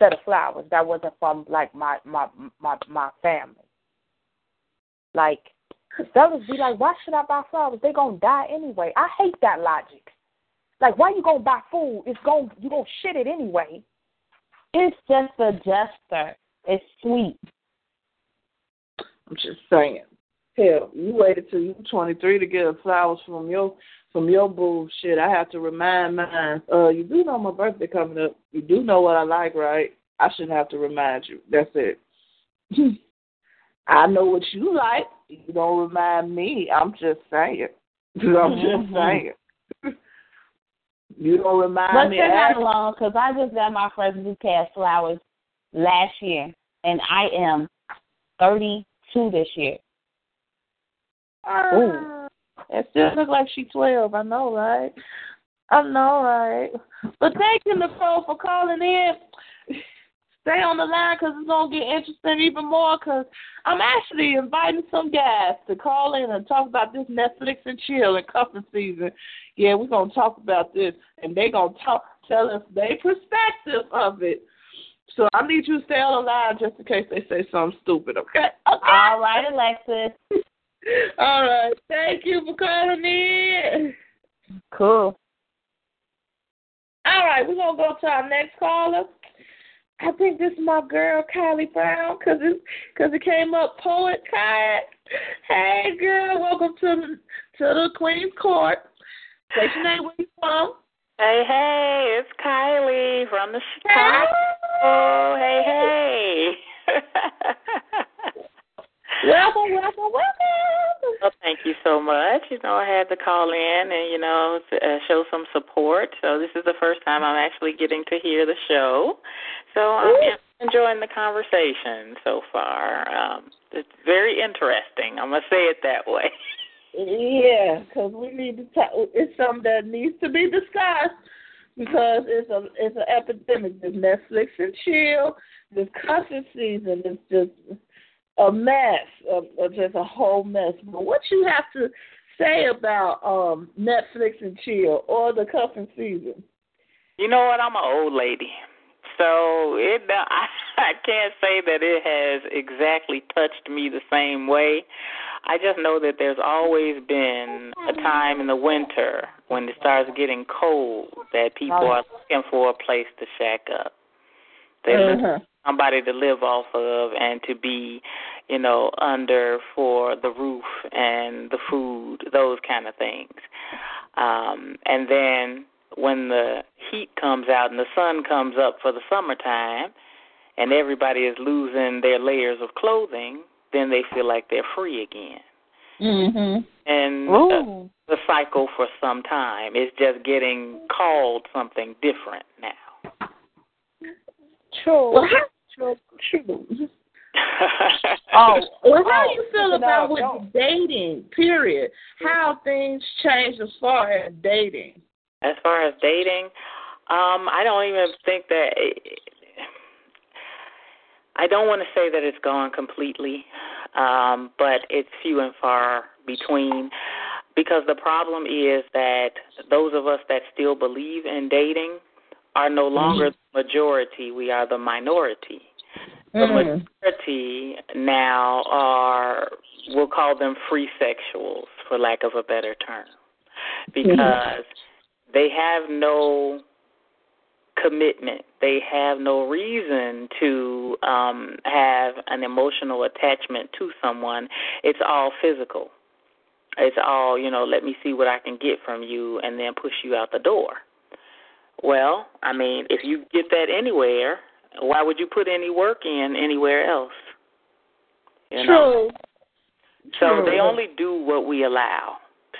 set of flowers. That wasn't from like my my my, my family. Like, fellas be like, why should I buy flowers? They gonna die anyway. I hate that logic. Like, why you gonna buy food? It's gonna you gonna shit it anyway. It's just a gesture. It's sweet. I'm just saying. Hell, you waited till you were twenty-three to get flowers from your from your bullshit. I have to remind mine. Uh, you do know my birthday coming up. You do know what I like, right? I shouldn't have to remind you. That's it. I know what you like. You don't remind me. I'm just saying. I'm just saying. You don't remind but me. But you're not after. Alone, because I just got my first bouquet of flowers last year, and I am thirty-two this year. Ooh. It still looks like she's twelve. I know, right? I know, right? But thank you, Nicole, for calling in. Stay on the line because it's going to get interesting even more because I'm actually inviting some guys to call in and talk about this Netflix and chill and cuffing season. Yeah, we're going to talk about this, and they're going to talk, tell us their perspective of it. So I need you to stay on the line just in case they say something stupid, okay? okay. All right, Alexis. All right. Thank you for calling in. Cool. All right. We're going to go to our next caller. I think this is my girl, Kylie Brown, because it, it came up poet card. Hey, girl. Welcome to the, to the Queen's Court. Say your name. Where you from? Hey, hey. It's Kylie from the Chicago. Oh, hey, hey. Welcome, welcome, welcome. Well, thank you so much. You know, I had to call in and, you know, to, uh, show some support. So this is the first time I'm actually getting to hear the show. So I'm Ooh. enjoying the conversation so far. Um, it's very interesting. I'm going to say it that way. Yeah, because we need to talk. It's something that needs to be discussed because it's a it's an epidemic. This Netflix and chill, this cussing season, it's just... a mess, uh, just a whole mess. But what you have to say about um, Netflix and chill or the cuffing season? You know what? I'm an old lady, so it I, I can't say that it has exactly touched me the same way. I just know that there's always been a time in the winter when it starts getting cold that people are looking for a place to shack up. They're uh-huh. somebody to live off of and to be, you know, under for the roof and the food, those kind of things. Um, and then when the heat comes out and the sun comes up for the summertime and everybody is losing their layers of clothing, then they feel like they're free again. Mm-hmm. And uh, the cycle for some time is just getting called something different now. True. Well, how, true. True. oh, well, how do you feel about with no, dating, period? How things change as far as dating? As far as dating, um, I don't even think that it, I don't want to say that it's gone completely, um, but it's few and far between because the problem is that those of us that still believe in dating are no longer the majority. We are the minority. The mm. majority now are, we'll call them free sexuals, for lack of a better term, because mm-hmm. they have no commitment. They have no reason to um, have an emotional attachment to someone. It's all physical. It's all, you know, let me see what I can get from you and then push you out the door. Well, I mean, if you get that anywhere, why would you put any work in anywhere else? You know? True. So True. They only do what we allow.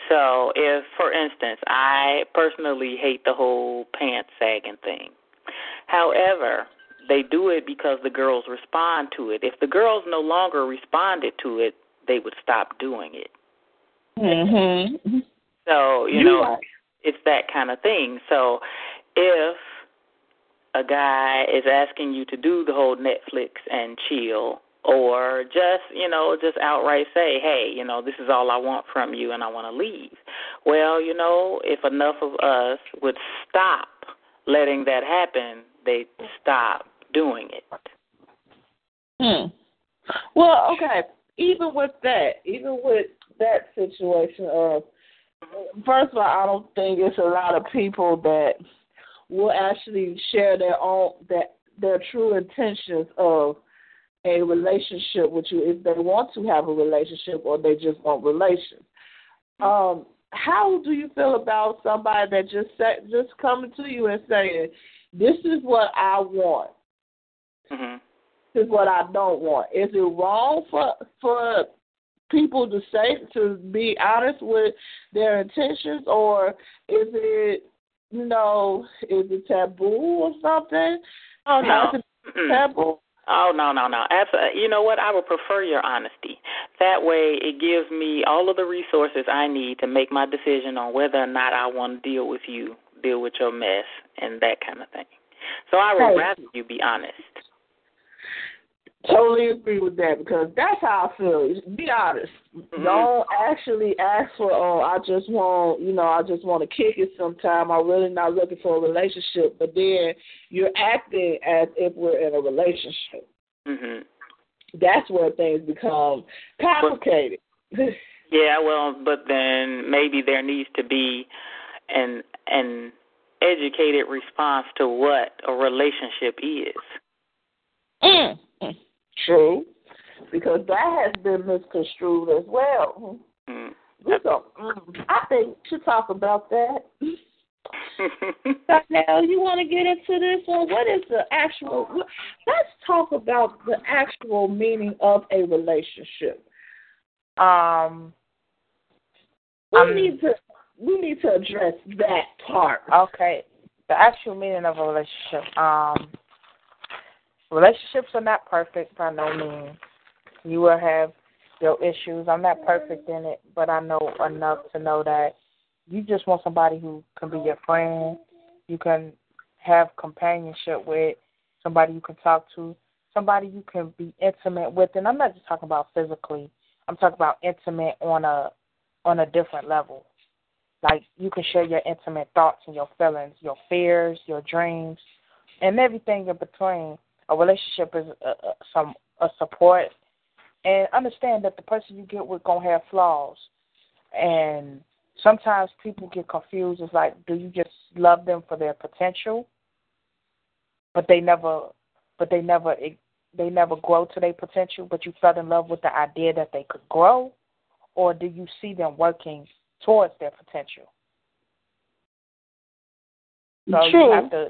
So if, for instance, I personally hate the whole pants sagging thing. However, they do it because the girls respond to it. If the girls no longer responded to it, they would stop doing it. Mm-hmm. So, you know, yeah. it's that kind of thing. So if a guy is asking you to do the whole Netflix and chill, or just, you know, just outright say, hey, you know, this is all I want from you and I want to leave. Well, you know, if enough of us would stop letting that happen, they'd stop doing it. Hmm. Well, okay, even with that, even with that situation of, first of all, I don't think it's a lot of people that will actually share their own that their true intentions of a relationship with you if they want to have a relationship or they just want relations. Um, how do you feel about somebody that just say, just coming to you and saying, "This is what I want. Mm-hmm. This is what I don't want." Is it wrong for for people to say to be honest with their intentions, or is it? You know, is it taboo or something? Oh, no. Taboo? Oh, no, no, no. Absolutely. You know what? I would prefer your honesty. That way it gives me all of the resources I need to make my decision on whether or not I want to deal with you, deal with your mess, and that kind of thing. So I would hey. rather you be honest. Totally agree with that, because that's how I feel. Be honest. Mm-hmm. Don't actually ask for, oh, I just want, you know, I just want to kick it sometime. I'm really not looking for a relationship. But then you're acting as if we're in a relationship. Mm-hmm. That's where things become complicated. But, yeah, well, but then maybe there needs to be an an educated response to what a relationship is. Mm. True, because that has been misconstrued as well. Mm. So, I think we should talk about that. Now, you want to get into this one? What is the actual, let's talk about the actual meaning of a relationship. Um, we, um, need to, we need to address that part. Okay, the actual meaning of a relationship. Um. Relationships are not perfect by no means. You will have your issues. I'm not perfect in it, but I know enough to know that you just want somebody who can be your friend, you can have companionship with, somebody you can talk to, somebody you can be intimate with. And I'm not just talking about physically. I'm talking about intimate on a on a different level. Like you can share your intimate thoughts and your feelings, your fears, your dreams, and everything in between. A relationship is a, a, some a support, and understand that the person you get with gonna have flaws, and sometimes people get confused. It's like, do you just love them for their potential, but they never, but they never, they never grow to their potential. But you fell in love with the idea that they could grow, or do you see them working towards their potential? So True. you have to,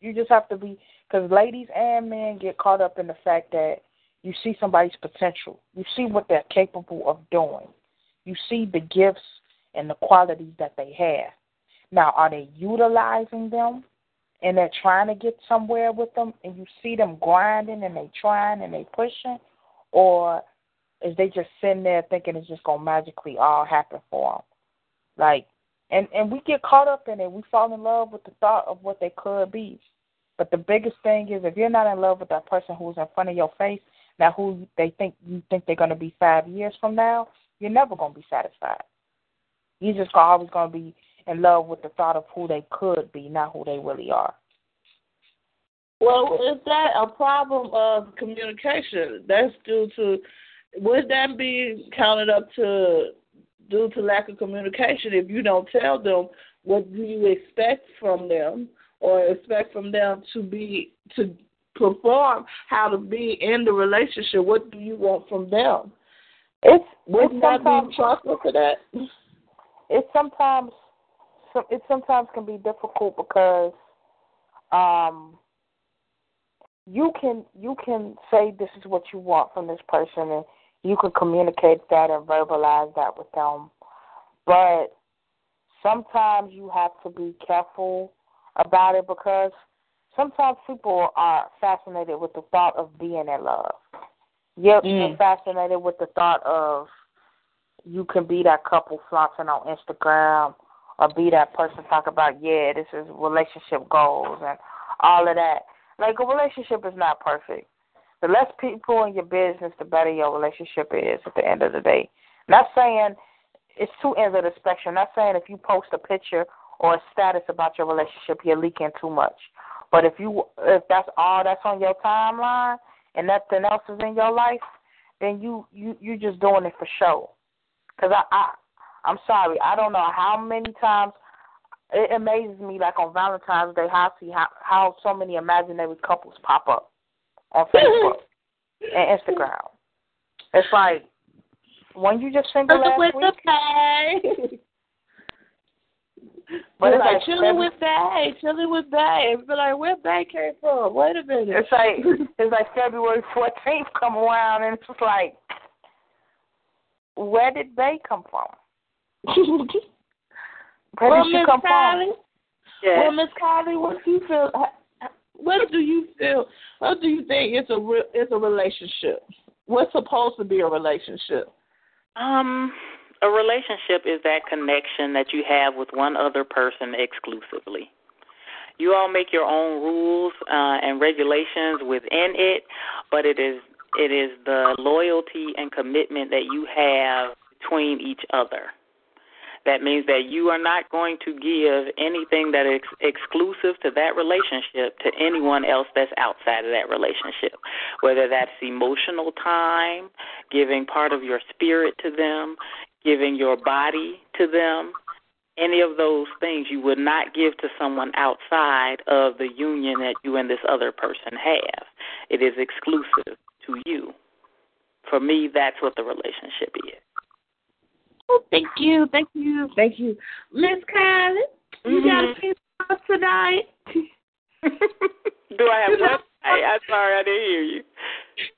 you just have to be. Because ladies and men get caught up in the fact that you see somebody's potential. You see what they're capable of doing. You see the gifts and the qualities that they have. Now, are they utilizing them and they're trying to get somewhere with them and you see them grinding and they trying and they pushing? Or is they just sitting there thinking it's just going to magically all happen for them? Like, and, and we get caught up in it. We fall in love with the thought of what they could be. But the biggest thing is if you're not in love with that person who's in front of your face, now who they think you think they're going to be five years from now, you're never going to be satisfied. You're just always going to be in love with the thought of who they could be, not who they really are. Well, is that a problem of communication? That's due to, would that be counted up to due to lack of communication if you don't tell them what do you expect from them or expect from them to be, to perform, how to be in the relationship? What do you want from them? It's, wouldn't that be responsible for that? It's sometimes, it sometimes can be difficult because um, you can you can say this is what you want from this person, and you can communicate that and verbalize that with them. But sometimes you have to be careful about it because sometimes people are fascinated with the thought of being in love. You're, mm. you're fascinated with the thought of you can be that couple flaunting on Instagram or be that person talking about, yeah, this is relationship goals and all of that. Like, a relationship is not perfect. The less people in your business, the better your relationship is at the end of the day. Not saying it's two ends of the spectrum. Not saying if you post a picture or a status about your relationship, you're leaking too much. But if you if that's all that's on your timeline and nothing else is in your life, then you, you, you're just doing it for show. Because I, I, I'm sorry, I don't know how many times it amazes me, like on Valentine's Day, how I see how, how so many imaginary couples pop up on Facebook and Instagram. It's like, when you just single last with week. The but it's like, like chilling with Bay, chilling with Bay. It's like, where Bay came from? Wait a minute. It's like it's like February fourteenth come around, and it's just like, where did Bay come from? Where well, did she come Kylie, from? Yes. Well, Miss Kylie, what do you feel? What do you feel? What do you think is a re, is a relationship? What's supposed to be a relationship? Um. A relationship is that connection that you have with one other person exclusively. You all make your own rules uh, and regulations within it, but it is it is the loyalty and commitment that you have between each other. That means that you are not going to give anything that is exclusive to that relationship to anyone else that's outside of that relationship, whether that's emotional time, giving part of your spirit to them, giving your body to them, any of those things you would not give to someone outside of the union that you and this other person have. It is exclusive to you. For me, that's what the relationship is. Oh, thank you, thank you, thank you. Miss Kylie, mm-hmm. you got a piece of tonight? Do I have one? Hey, I'm sorry, I didn't hear you.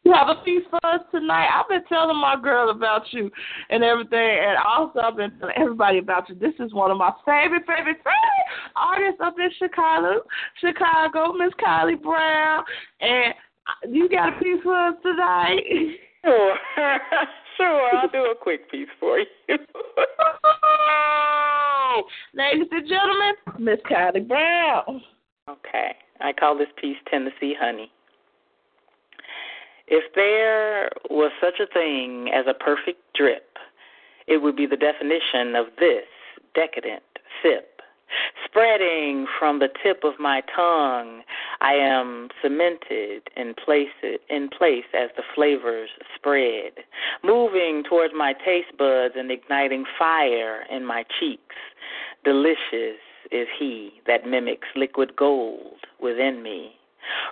You have a piece for us tonight. I've been telling my girl about you and everything, and also I've been telling everybody about you. This is one of my favorite, favorite, favorite artists up in Chicago, Chicago, Miss Kylie Brown, and you got a piece for us tonight? Sure, sure, I'll do a quick piece for you. Ladies and gentlemen, Miss Kylie Brown. Okay. I call this piece Tennessee Honey. If there was such a thing as a perfect drip, it would be the definition of this decadent sip. Spreading from the tip of my tongue, I am cemented in place, in place as the flavors spread, moving towards my taste buds and igniting fire in my cheeks. Delicious is he that mimics liquid gold within me,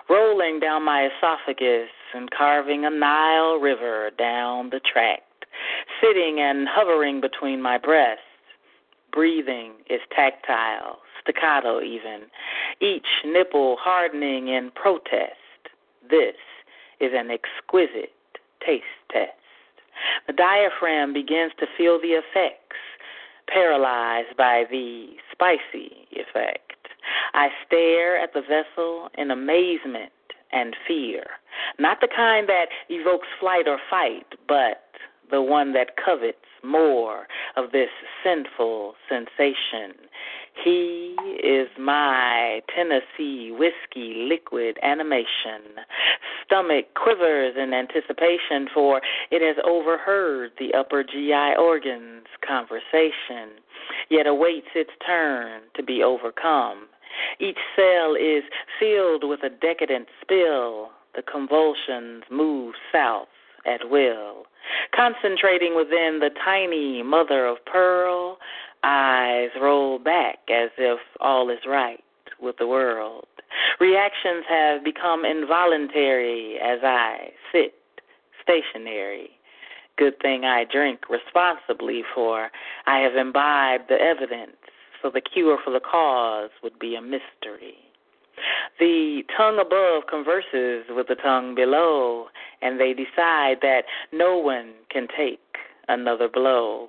rolling down my esophagus and carving a Nile river down the tract, sitting and hovering between my breasts. Breathing is tactile, staccato even, each nipple hardening in protest. This is an exquisite taste test. The diaphragm begins to feel the effects, paralyzed by the spicy effect. I stare at the vessel in amazement and fear, not the kind that evokes flight or fight, but the one that covets more of this sinful sensation. He is my Tennessee whiskey liquid animation. Stomach quivers in anticipation, for it has overheard the upper G I organs' conversation, yet awaits its turn to be overcome. Each cell is filled with a decadent spill. The convulsions move south at will, concentrating within the tiny mother of pearl. Eyes roll back as if all is right with the world. Reactions have become involuntary as I sit stationary. Good thing I drink responsibly, for I have imbibed the evidence, so the cure for the cause would be a mystery. The tongue above converses with the tongue below, and they decide that no one can take another blow.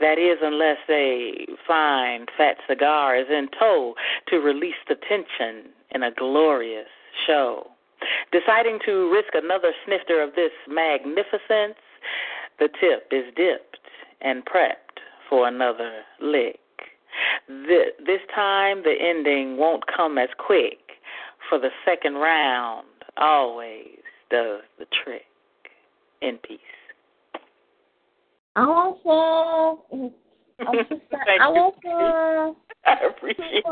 That is, unless a fine, fat cigar is in tow to release the tension in a glorious show. Deciding to risk another snifter of this magnificence, the tip is dipped and prepped for another lick. Th- this time the ending won't come as quick, for the second round always does the trick. In peace. I want to. I, just, I want to. I appreciate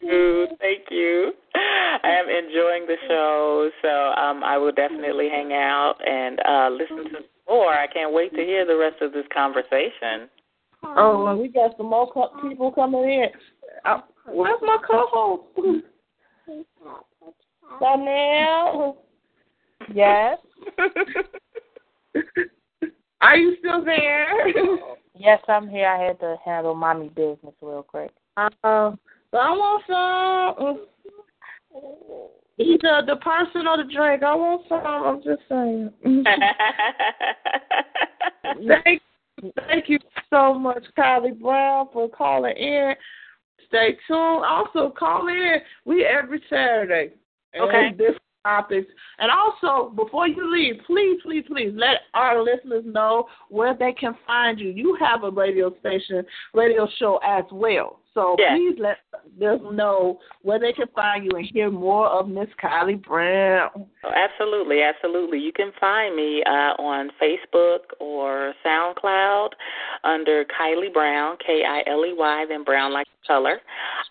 you. Thank you. I am enjoying the show, so um, I will definitely hang out and uh, listen to more. I can't wait to hear the rest of this conversation. Oh, well, we got some more people coming in. I, where's my co-host? Sharnel? Yes? Are you still there? Yes, I'm here. I had to handle mommy business real quick. Uh, so I want some. Either the person or the drink. I want some. I'm just saying. Thank you. Thank you so much, Kylie Brown, for calling in. Stay tuned. Also, call in. We every Saturday. Okay. Different topics. And also, before you leave, please, please, please let our listeners know where they can find you. You have a radio station, radio show as well. So yes. Please let them know where they can find you and hear more of Miss Kylie Brown. Oh, absolutely, absolutely. You can find me uh, on Facebook or SoundCloud under Kylie Brown, K I L E Y, then Brown like the color.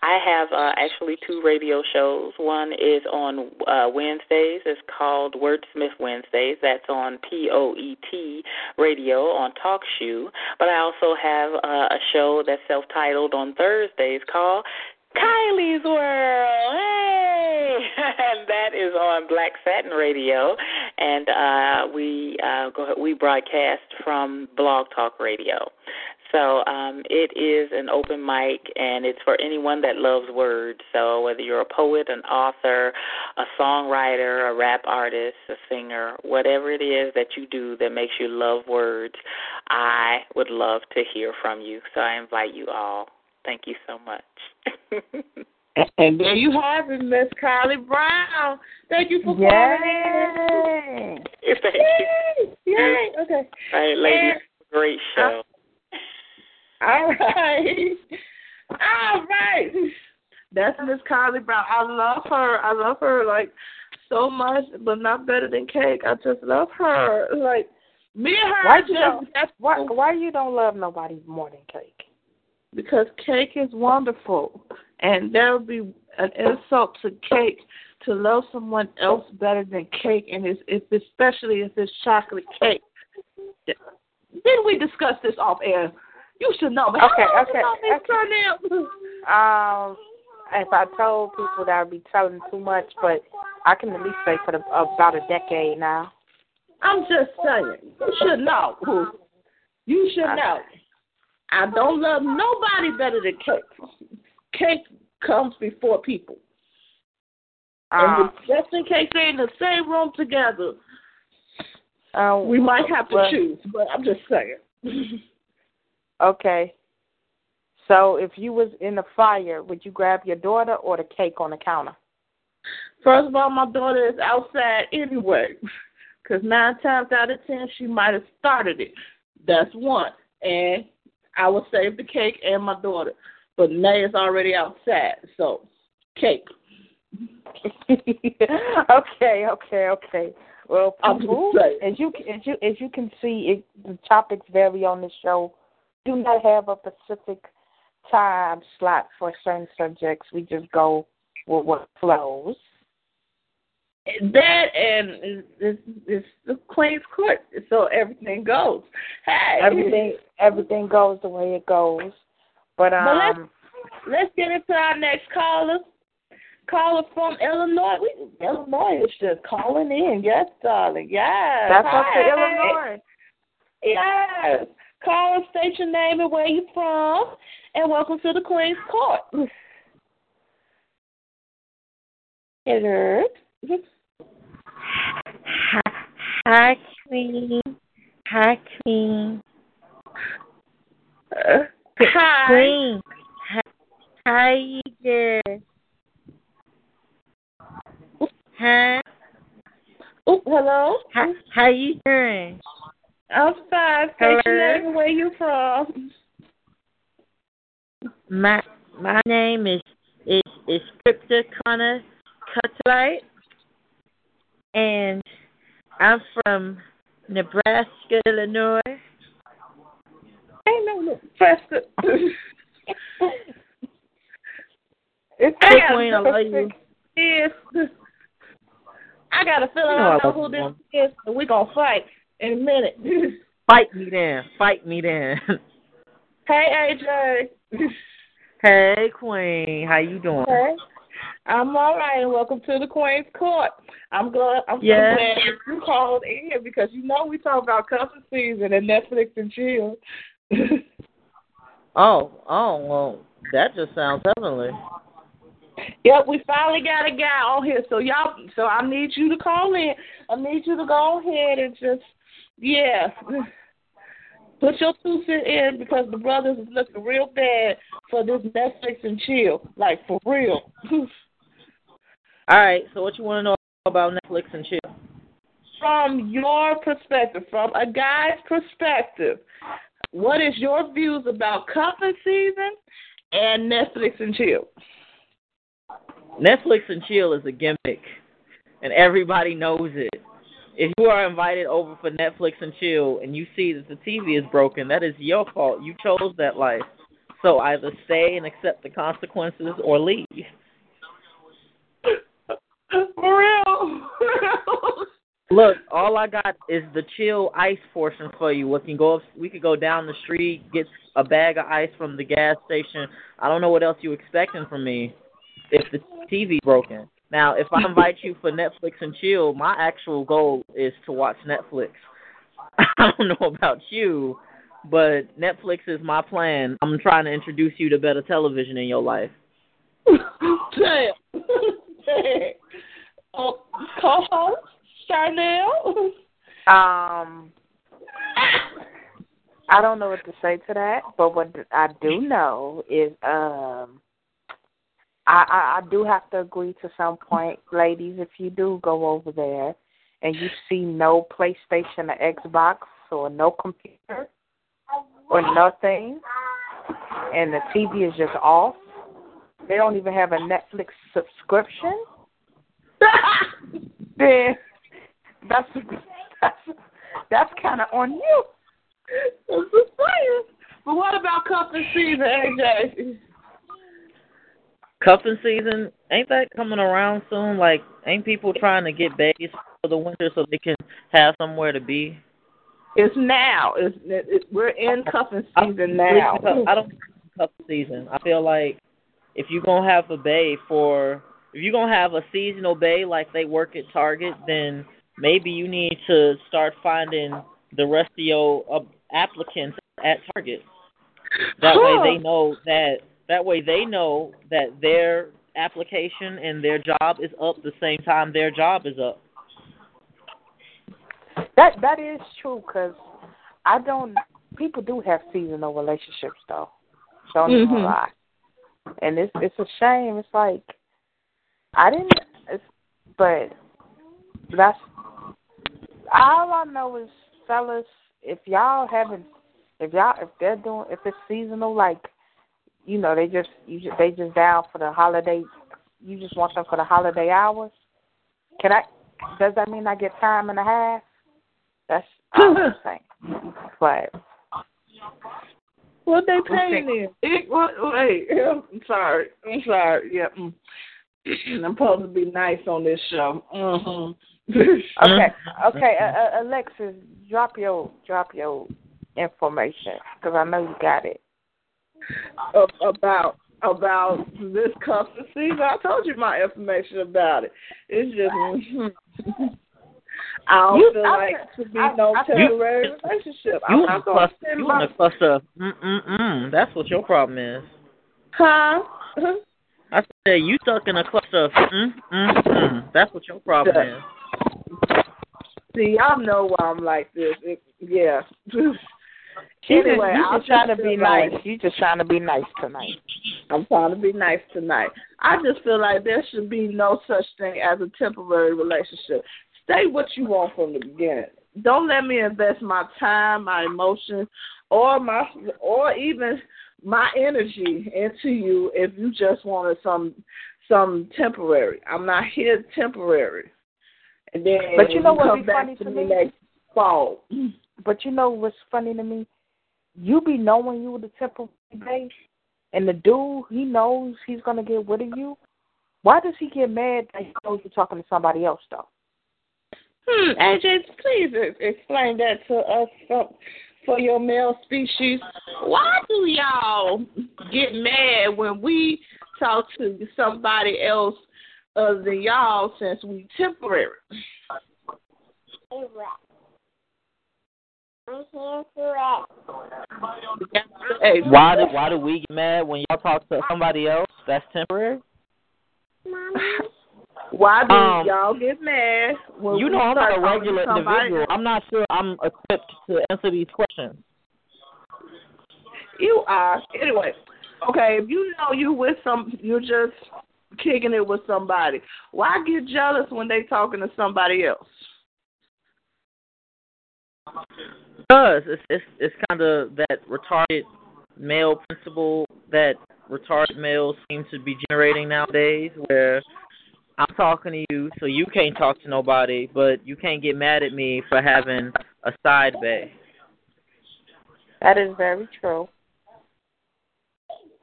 I have uh, actually two radio shows. One is on uh, Wednesdays. It's called Wordsmith Wednesdays. That's on P O E T radio on TalkShoe. But I also have uh, a show that's self-titled on Thursday. Days call Kylie's World, hey! And that is on Black Satin Radio, and uh, we uh, go, we broadcast from Blog Talk Radio. So um, it is an open mic, and it's for anyone that loves words. So whether you're a poet, an author, a songwriter, a rap artist, a singer, whatever it is that you do that makes you love words, I would love to hear from you. So I invite you all. Thank you so much. And there you have it, Miss Kylie Brown. Thank you for calling. Yay! Thank you. Yay! Yay! Okay. All right, ladies, and, great show. Uh, all right. All right. That's Miss Kylie Brown. I love her. I love her, like, so much, but not better than cake. I just love her. Like, me and her. Why you don't, that's, why, why you don't love nobody more than cake? Because cake is wonderful, and there would be an insult to cake to love someone else better than cake, and it's, it's especially if it's chocolate cake. Didn't we discuss this off air? You should know. But okay, how okay. You okay. Um, if I told people that would be telling too much, but I can at least say for the, about a decade now. I'm just saying, you should know. You should okay. know. I don't love nobody better than cake. Cake comes before people. Uh, and just in case they're in the same room together, uh, we might have to but, choose, but I'm just saying. Okay. So if you was in the fire, would you grab your daughter or the cake on the counter? First of all, my daughter is outside anyway, because nine times out of ten, she might have started it. That's one. And I would save the cake and my daughter, but Nay is already outside, so cake. okay, okay, okay. Well, people, as you as you as you can see, it, the topics vary on this show. Do not have a specific time slot for certain subjects. We just go with what flows. That and it's, it's the Queen's Court, so everything goes. Hey. Everything everything goes the way it goes. But, um, but let's, let's get into our next caller. Caller from Illinois. We, Illinois is just calling in. Yes, darling. Yes. That's up to Illinois. Yes. Call and state your name and where you from, and welcome to the Queen's Court. Hello. Hi, Queen. Hi, Queen. Uh, hi. Queen. Hi. How you doing? Huh? Oh, hello. How, how you doing? I'm fine. Thank you. Where you from? My my name is is is Scripta Connor Cutlite, and I'm from Nebraska, Illinois. Ain't no Nebraska. It's hey, Queen, I love you. Yes. I got a feeling you know I know who this is, and we're going to fight in a minute. Fight me then. Fight me then. Hey, A J. Hey, Queen. How you doing? Hey. I'm all right, and welcome to the Queen's Court. I'm glad, I'm yes. so glad you called in, because you know we talk about cuffing season and Netflix and chill. oh, oh, well, that just sounds heavenly. Yep, we finally got a guy on here, so y'all, so I need you to call in. I need you to go ahead and just, yeah, put your two cents in, because the brothers is looking real bad for this Netflix and chill, like for real. All right, so what you want to know about Netflix and chill? From your perspective, from a guy's perspective, what is your views about cuffing season and Netflix and chill? Netflix and chill is a gimmick, and everybody knows it. If you are invited over for Netflix and chill and you see that the T V is broken, that is your fault. You chose that life. So either stay and accept the consequences or leave. For real. Look, all I got is the chill ice portion for you. We can go up, we could go down the street, get a bag of ice from the gas station. I don't know what else you expecting from me. If the T V broken. Now, if I invite you for Netflix and chill, my actual goal is to watch Netflix. I don't know about you, but Netflix is my plan. I'm trying to introduce you to better television in your life. Damn. Damn. Oh, co-host, Sharnel? Um, I don't know what to say to that, but what I do know is, um, I, I do have to agree to some point, ladies, if you do go over there and you see no PlayStation or Xbox or no computer or nothing, and the T V is just off, they don't even have a Netflix subscription, then that's, that's, that's kind of on you. That's the same. But what about cuffing season, A J? Cuffing season, ain't that coming around soon? Like, ain't people trying to get babies for the winter so they can have somewhere to be? It's now. It's, it's we're in cuffing season I, now. I don't cuffing season. I feel like if you're gonna have a bae for, if you're gonna have a seasonal bae like they work at Target, then maybe you need to start finding the rest of your uh, applicants at Target. That huh. way, they know that. That way they know that their application and their job is up the same time their job is up. That That is true, because I don't – people do have seasonal relationships, though. Don't mm-hmm. even lie. And it's, it's a shame. It's like I didn't – but that's – all I know is, fellas, if y'all haven't – if y'all – if they're doing – if it's seasonal, like – You know, they just, you just they just down for the holiday. You just want them for the holiday hours. Can I? Does that mean I get time and a half? That's all I'm saying. But what they paying them? Wait, I'm sorry. I'm sorry. Yep. I'm supposed to be nice on this show. Mm-hmm. okay, okay, uh, Alexis, drop your drop your information because I know you got it about about this customer season. I told you my information about it. It's just I don't you, feel I, like to be I, no I, temporary you, relationship. I'm you not gonna cluster, you my... cluster. Mm-mm-mm. That's what your problem is. Huh? Mm-hmm. I said, you stuck in a cluster of mm, mm, mm. That's what your problem yeah. is. See, y'all know why I'm like this. It, yeah. Anyway, I'm trying to be nice. Like, you just trying to be nice tonight. I'm trying to be nice tonight. I just feel like there should be no such thing as a temporary relationship. Stay what you want from the beginning. Don't let me invest my time, my emotions, or my, or even... my energy into you if you just wanted some some temporary. I'm not here temporary. And then but you know what's funny to, to me? Next fall. But you know what's funny to me? You be knowing you the temporary base, and the dude, he knows he's going to get rid of you. Why does he get mad that he knows you're talking to somebody else, though? Hmm, A J, please explain that to us some, for your male species. Why do y'all get mad when we talk to somebody else other than y'all since we temporary? Hey, why do, why do we get mad when y'all talk to somebody else that's temporary? Mommy. Why do um, y'all get mad? When you know I'm not a regular individual. I'm not sure I'm equipped to answer these questions. You are. Anyway, okay, if you know you with some, you're just kicking it with somebody, why get jealous when they talking to somebody else? Because it's it's, it's kind of that retarded male principle that retarded males seem to be generating nowadays where... I'm talking to you, so you can't talk to nobody, but you can't get mad at me for having a side bay. That is very true.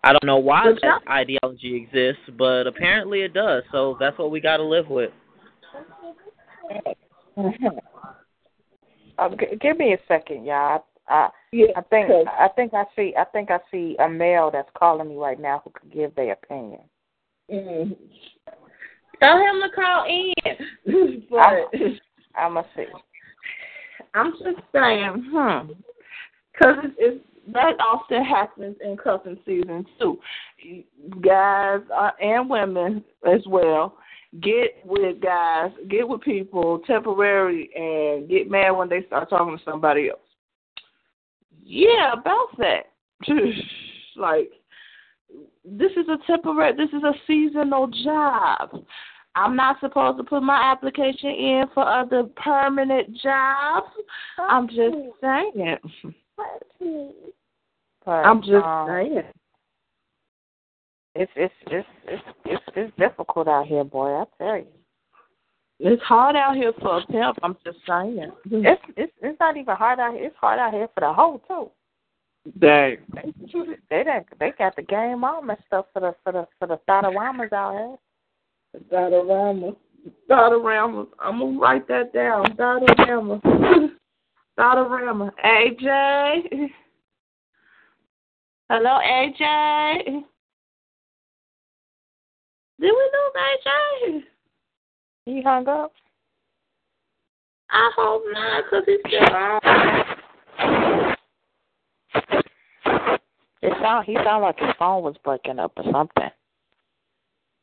I don't know why Good that job. ideology exists, but apparently it does, so that's what we got to live with. Uh, g- give me a second, y'all. I, I, I think I think I see I think I see a male that's calling me right now who could give their opinion. Mm-hmm. Tell him to call in. But I'm a see. I'm just saying, huh? Because it's, it's, that often happens in cuffing season too. Guys uh, and women as well get with guys, get with people temporary, and get mad when they start talking to somebody else. Yeah, about that. Like. This is a temporary, this is a seasonal job. I'm not supposed to put my application in for other permanent jobs. I'm just saying. But, I'm just um, saying. It's it's it's it's it's it's difficult out here, boy. I tell you, it's hard out here for a pimp. I'm just saying. It's it's it's not even hard out here. It's hard out here for the hoe too. Dang. They done, they got the game on and stuff for the for the for the Thodoramas out here. Thodoramas, Thodoramas. I'm gonna write that down. Thodoramas, Thodoramas. A J, hello A J. Did we lose A J? He hung up. I hope not, cause he's still on. It sound, he sounded like his phone was breaking up or something.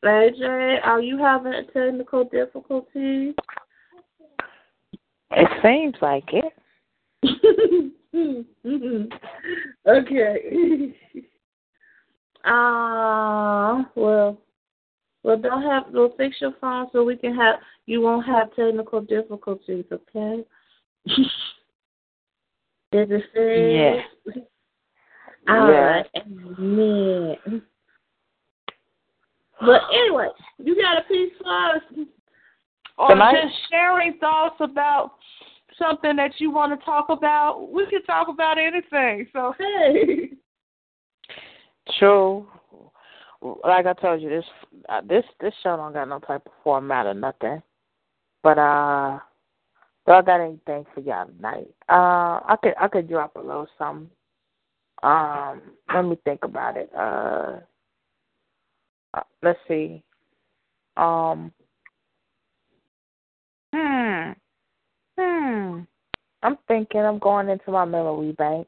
A J, are you having a technical difficulty? It seems like it. Okay. Uh, well, well, don't have, we'll fix your phone so we can have, you won't have technical difficulties, okay? Did it say? Yeah. All right. Yeah. But anyway, you got a piece for us or just sharing thoughts about something that you want to talk about. We can talk about anything. So, hey. True. like I told you, this uh, this this show don't got no type of format or nothing. But uh, do I got anything for y'all tonight? Uh, I could I could drop a little something. Um, let me think about it. Uh, let's see. Um. Hmm. Hmm. I'm thinking I'm going into my memory bank.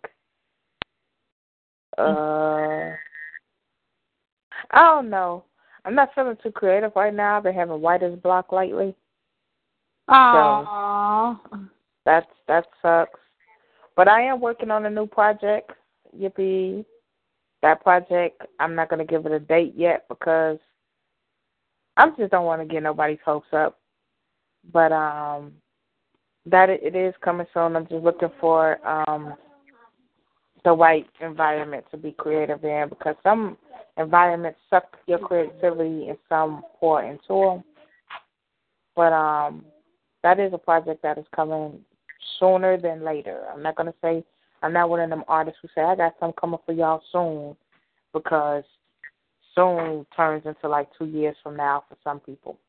Uh, I don't know. I'm not feeling too creative right now. I've been having writer's block lately. Aww. So that's, that sucks. But I am working on a new project. Yippee. That project, I'm not going to give it a date yet because I just don't want to get nobody's hopes up. But um, that it is coming soon. I'm just looking for um, the right environment to be creative in, because some environments suck your creativity and some pour into them. But um, that is a project that is coming sooner than later. I'm not going to say, I'm not one of them artists who say, I got something coming for y'all soon, because soon turns into like two years from now for some people.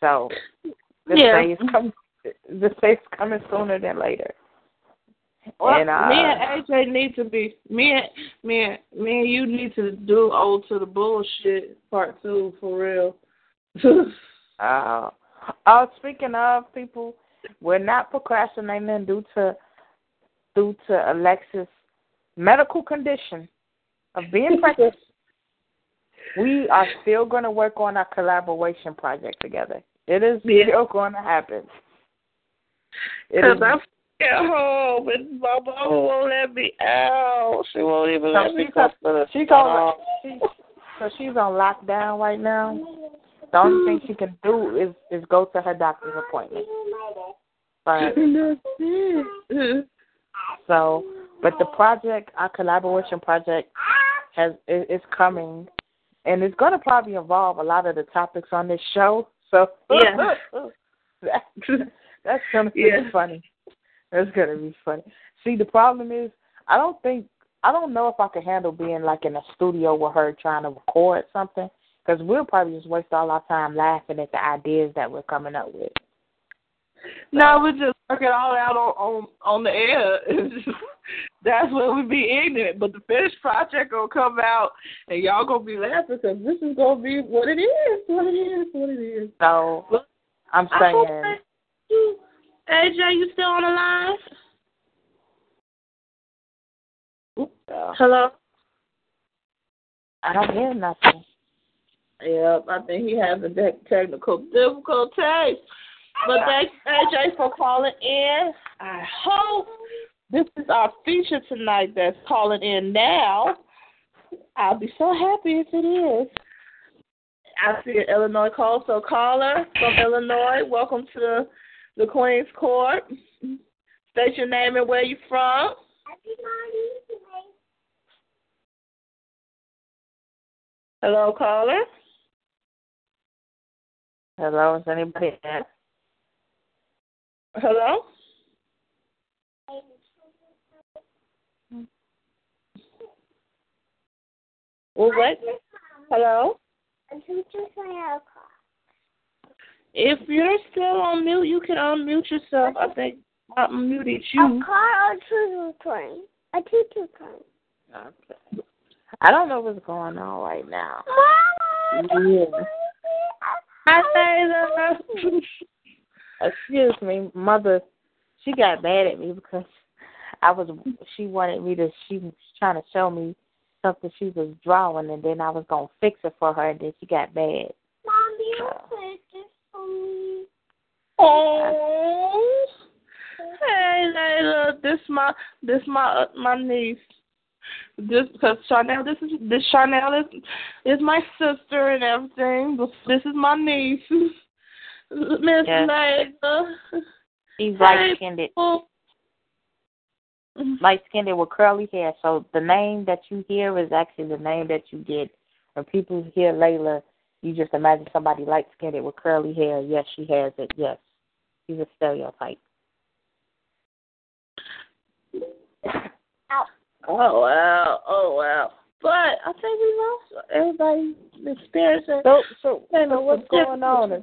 So this yeah. day is coming. This day's coming sooner than later. Well, and, uh, me and A J need to be me and me and, me and you need to do old to the bullshit part two for real. uh, oh, speaking of people, we're not procrastinating due to due to Alexis' medical condition of being pregnant. We are still going to work on our collaboration project together. It is yeah. still going to happen. Because I'm at home and my mom won't let me out. She won't even so let me come to the she gonna, she, So she's on lockdown right now. The only thing she can do is, is go to her doctor's appointment. But, so, but the project, our collaboration project, has is, is coming. And it's going to probably involve a lot of the topics on this show. So yeah. that, that's going to be yeah. funny. That's going to be funny. See, the problem is I don't think, I don't know if I can handle being like in a studio with her trying to record something, because we'll probably just waste all our time laughing at the ideas that we're coming up with. So. No, we're just working all out on, on, on the air. That's when we be ignorant. But the finished project gonna come out, and y'all gonna be laughing because this is gonna be what it is, what it is, what it is. So I'm saying, A J, you still on the line? Oops. Hello. I don't hear nothing. Yep, I think he has a technical difficulty. But thanks, A J, for calling in. I hope. This is our feature tonight that's calling in now. I'll be so happy if it is. I see an Illinois call, so caller from Illinois, welcome to the, the Queen's Court. State your name and where you're from. Hello, caller. Hello, is anybody there? Hello? Well, what? Hello? If you're still on mute, you can unmute yourself. I think I muted you. A car or two train? A tutu train. Okay. I don't know what's going on right now. Mama, yeah. I say that. Excuse me, Mother. She got mad at me because I was. She wanted me to. She was trying to show me something she was drawing, and then I was going to fix it for her, and then she got mad. Mom, do you fix this for me? Oh. Hey, Layla, this my this my uh, my niece. This because Sharnel, this is this Sharnel is is my sister and everything, but this is my niece, Miss yes. Layla. She's hey, light-skinned. People. Light-skinned with curly hair. So the name that you hear is actually the name that you get. When people hear Layla, you just imagine somebody light-skinned with curly hair. Yes, she has it. Yes. She's a stereotype. Ow. Oh, wow. Oh, wow. But I think we lost everybody. Experiencing. So, so, so what's going on? Is,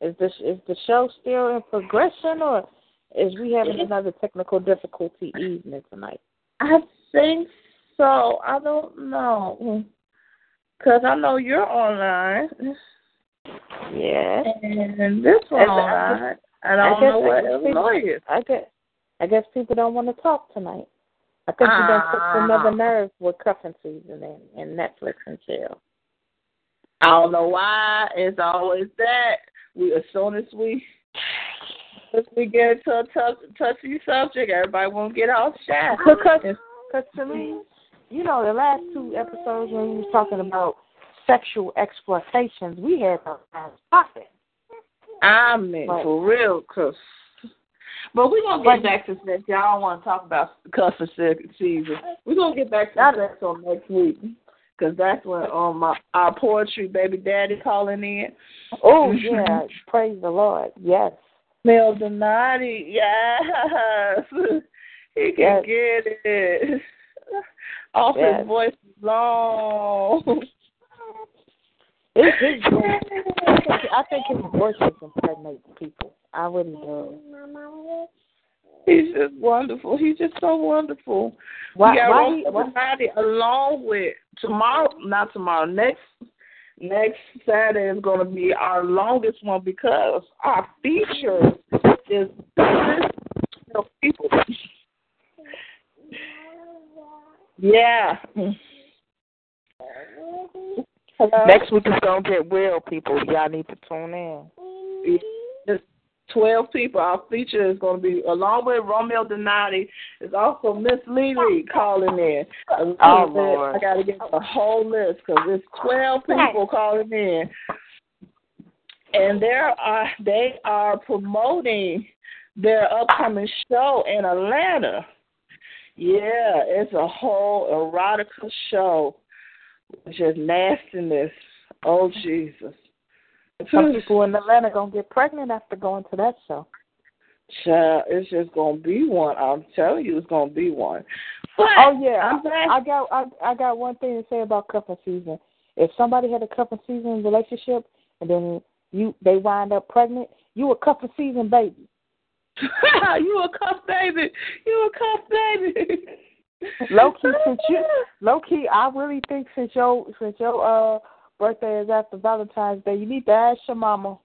is the is the show still in progression, or is we having another technical difficulty evening tonight? I think so. I don't know, cause I know you're online. Yeah. And this one online. I don't know what Illinois is. I guess I guess people don't want to talk tonight. I think you done fixed another nerve with cuffing season and, and Netflix and chill. I don't know why. It's always that. We, as soon as we as we get into a tough, touchy subject, everybody won't get all shy. Because to me, you know, the last two episodes when we was talking about sexual exploitations, we had a topic. I mean, but, for real, because... But we're going to get back to sex. Y'all don't want to talk about cuffing season. We're going to get back to sex on next week. Because that's when um, my, our poetry baby daddy calling in. Oh, yeah. Praise the Lord. Yes. Mel Donati. Yes. He can yes. get it. Off yes. his voice is long. It's, it's, I think his voice is impregnating people. I wouldn't know. He's just wonderful. He's just so wonderful. Why? We got why, everybody why? Along with tomorrow, not tomorrow, next next Saturday is going to be our longest one because our feature is people. Yeah. Hello? Next week is going to get real, people. Y'all need to tune in. There's twelve people. Our feature is going to be, along with Romeo Donati, is also Miss Lily calling in. Oh, Lord. I got to get the whole list because there's twelve people calling in. And there are, they are promoting their upcoming show in Atlanta. Yeah, it's a whole erotica show. It's just nastiness. Oh, Jesus. Some people in Atlanta going to get pregnant after going to that show. Child, it's just going to be one. I'm telling you, it's going to be one. But oh, yeah. I, I got I, I got one thing to say about cuffing season. If somebody had a cuffing season relationship and then you they wind up pregnant, you a cuffing season baby. You a cuff baby. You a cuff baby. Low key, since you, low key, I really think since your since your uh birthday is after Valentine's Day, you need to ask your mama,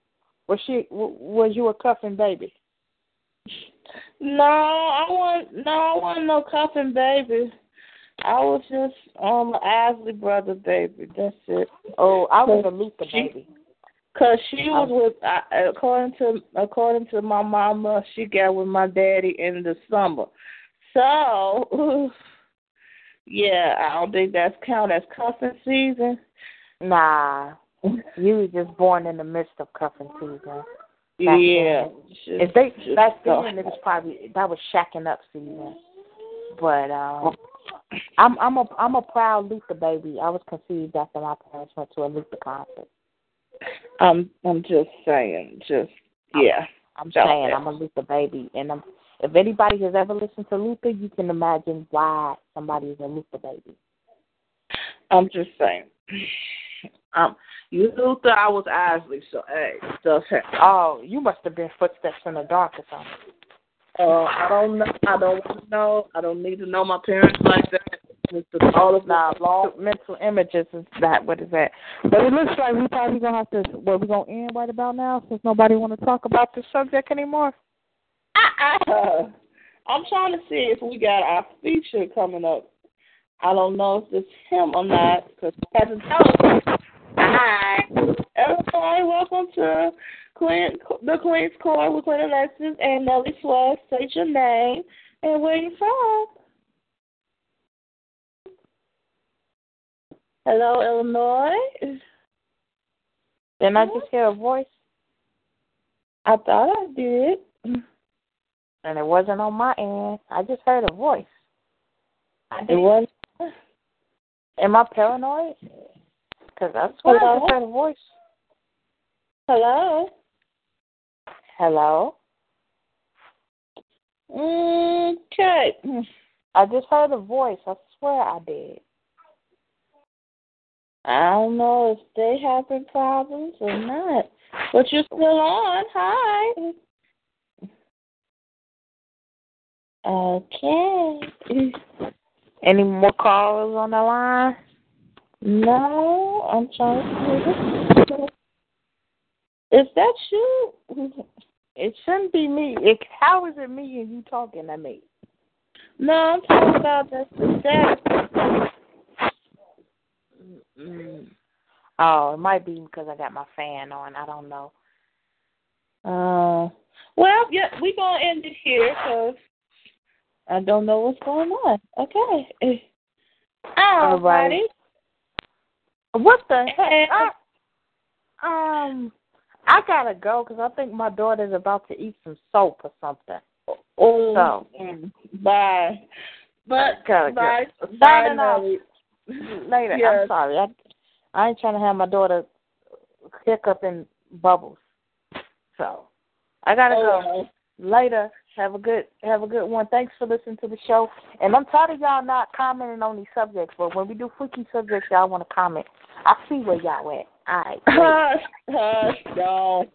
was she was you a cuffing baby? No, I want no, I wasn't no cuffing baby. I was just um Isley brother baby. That's it. Oh, I was a Luther baby. Cause she was with I, according to according to my mama, she got with my daddy in the summer. So, yeah, I don't think that's count as cuffing season. Nah, you were just born in the midst of cuffing season. Yeah, if they back then it was probably that was shacking up season. But um, I'm I'm a I'm a proud Luther baby. I was conceived after my parents went to a Luther concert. I'm I'm just saying, just yeah. I'm, I'm saying I'm a Luther baby, and I'm. If anybody has ever listened to Luther, you can imagine why somebody is a Luther baby. I'm just saying. Um, you Luther, I was Isley, so hey, stuff happened. Oh, you must have been footsteps in the dark or something. Uh, I don't know. I don't want to know. I don't need to know my parents like that. It's just all of my long mental images is not what is that. But it looks like we probably gonna have to. Well, we're gonna end right about now since nobody want to talk about this subject anymore. Uh, I'm trying to see if we got our feature coming up. I don't know if it's him or not because he hasn't told us. Hi, everybody, welcome to Queen, the Queen's Court with Queen Alexis and Nellie Swag. Say your name and where you from. Hello, Illinois. Didn't I just hear a voice? I thought I did. And it wasn't on my end. I just heard a voice. It was. Am I paranoid? Because that's what I just heard a voice. Hello? Hello? Okay. I just heard a voice. I swear I did. I don't know if they having problems or not, but you're still on. Hi. Okay. Any more callers on the line? No, I'm trying to see. Is that you? It shouldn't be me. It, how is it me and you talking to me? No, I'm talking about that's the status. Oh, it might be because I got my fan on. I don't know. Uh, well, yeah, we're going to end it here because I don't know what's going on. Okay. All righty. What the heck? I, um... I gotta go because I think my daughter's about to eat some soap or something. Oh, so. Bye. But bye. Bye. Bye. Bye. Later. Yes. I'm sorry. I, I ain't trying to have my daughter hiccup in bubbles. So I gotta oh, go. Right. Later. Have a good have a good one. Thanks for listening to the show. And I'm tired of y'all not commenting on these subjects, but when we do freaky subjects, y'all want to comment. I see where y'all at. All right. Hush, hush, y'all.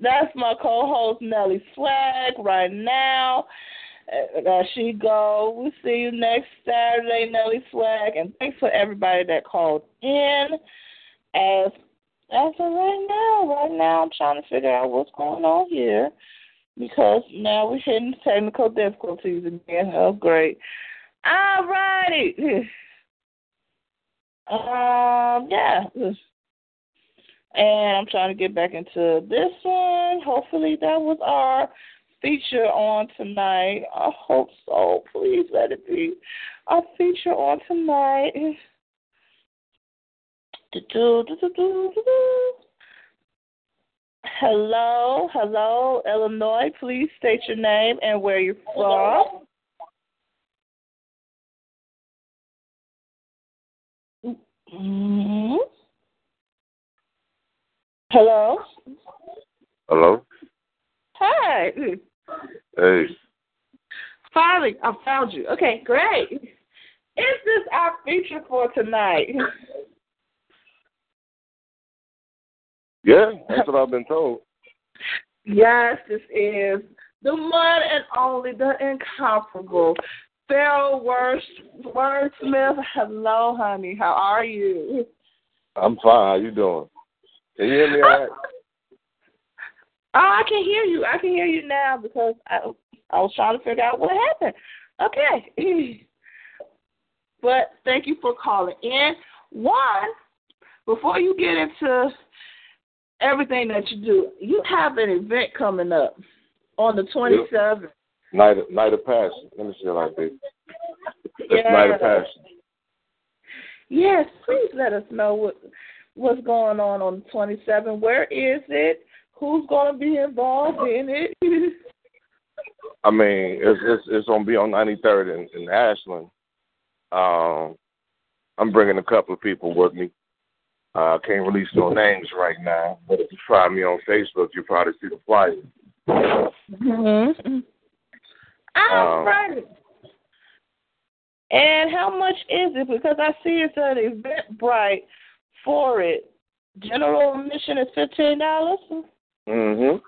That's my co-host, Nellie Swag, right now. There she go. We'll see you next Saturday, Nellie Swag. And thanks for everybody that called in. As, as of right now, right now I'm trying to figure out what's going on here because now we're hitting technical difficulties again. Oh, great. All righty. Um, yeah, and I'm trying to get back into this one. Hopefully that was our feature on tonight. I hope so. Please let it be our feature on tonight. Hello, hello, Illinois. Please state your name and where you're from. Mm-hmm. Hello? Hello? Hi. Hey. Finally, I found you. Okay, great. Is this our feature for tonight? Yeah, that's what I've been told. Yes, this is the one and only, the incomparable Phil Wordsmith. Hello, honey. How are you? I'm fine. How you doing? Can you hear me all right? Oh, I can hear you. I can hear you now because I, I was trying to figure out what happened. Okay. But thank you for calling in. One, before you get into everything that you do, you have an event coming up on the twenty-seventh. Yep. Night of, night of passion. Let me see like this. It's night of passion. Yes, please let us know what what's going on on the twenty-seventh. Where is it? Who's going to be involved in it? I mean, it's it's, it's going to be on ninety-third in, in Ashland. Um, I'm bringing a couple of people with me. I uh, can't release no names right now, but if you find me on Facebook, you'll probably see the flyer. Mm-hmm. All right. Um, and how much is it? Because I see it's an Eventbrite for it. General admission is fifteen dollars. Mm-hmm.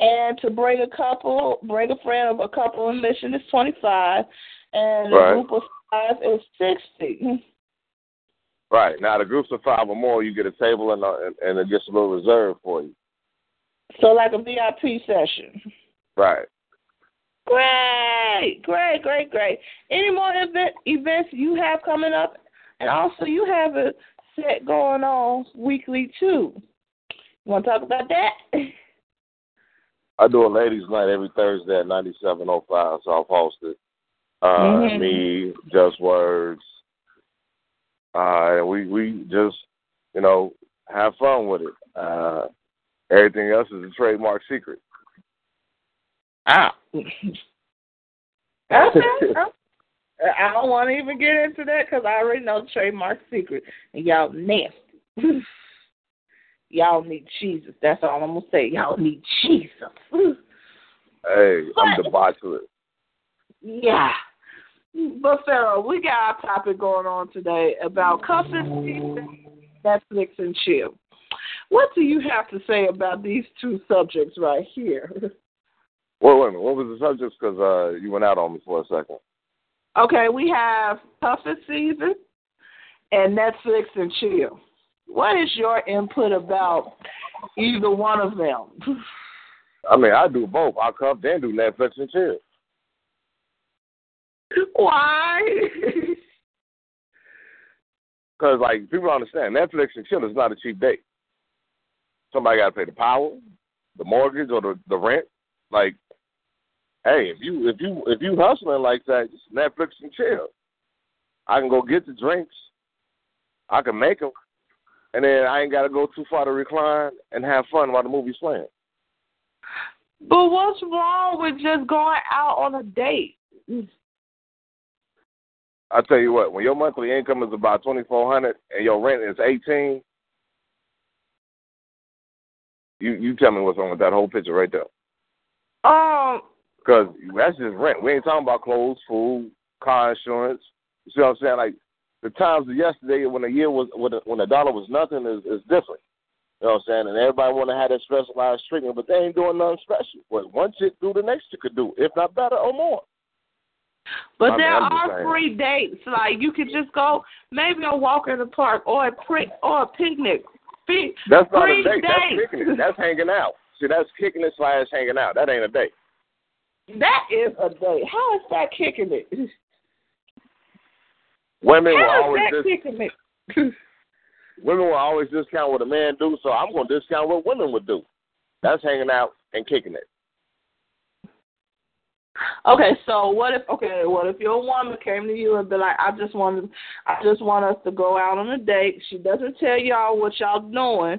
And to bring a couple, bring a friend of a couple, admission is twenty-five dollars. And right. A group of five is sixty dollars. Right. Now, the groups of five or more, you get a table and a, and it gets a little reserved for you. So like a V I P session. Right. Great, great, great, great. Any more event, events you have coming up? And also you have a set going on weekly, too. You want to talk about that? I do a ladies' night every Thursday at ninety-seven oh five, so I've hosted. Uh, mm-hmm. Me, Just Words. Uh, and we, we just, you know, have fun with it. Uh, everything else is a trademark secret. Wow. Okay. I don't want to even get into that because I already know the trademark secret. And y'all nasty. Y'all need Jesus. That's all I'm going to say. Y'all need Jesus. Hey, but, I'm debaucherous. Yeah. But, Pharaoh, we got our topic going on today about cussing, Netflix, and chill. What do you have to say about these two subjects right here? Well, wait a minute. What was the subject? Because uh, you went out on me for a second. Okay, we have cuffing season and Netflix and chill. What is your input about either one of them? I mean, I do both. I cuff and do Netflix and chill. Why? Because, like, people understand, Netflix and chill is not a cheap date. Somebody got to pay the power, the mortgage, or the, the rent. Like, hey, if you if you if you hustling like that, just Netflix and chill. I can go get the drinks, I can make them, and then I ain't got to go too far to recline and have fun while the movie's playing. But what's wrong with just going out on a date? I tell you what, when your monthly income is about twenty-four hundred dollars and your rent is eighteen dollars, you you tell me what's wrong with that whole picture right there. Um, because that's just rent. We ain't talking about clothes, food, car insurance. You see what I'm saying? Like the times of yesterday when the year was when the, when the dollar was nothing is, is different. You know what I'm saying? And everybody want to have that specialized treatment, but they ain't doing nothing special. What one chick do, the next chick could do, if not better or more. But I there mean, are free dates. Like you could just go, maybe a walk in the park or a pre- or a picnic. Be- that's not a date. Dates. That's picnic. That's hanging out. See, that's kicking it slash hanging out. That ain't a date. That is a date. How is that kicking it? Women How will always that dis- kicking it? Women will always discount what a man do, so I'm gonna discount what women would do. That's hanging out and kicking it. Okay, so what if okay, what if your woman came to you and be like, I just want I just want us to go out on a date. She doesn't tell y'all what y'all doing,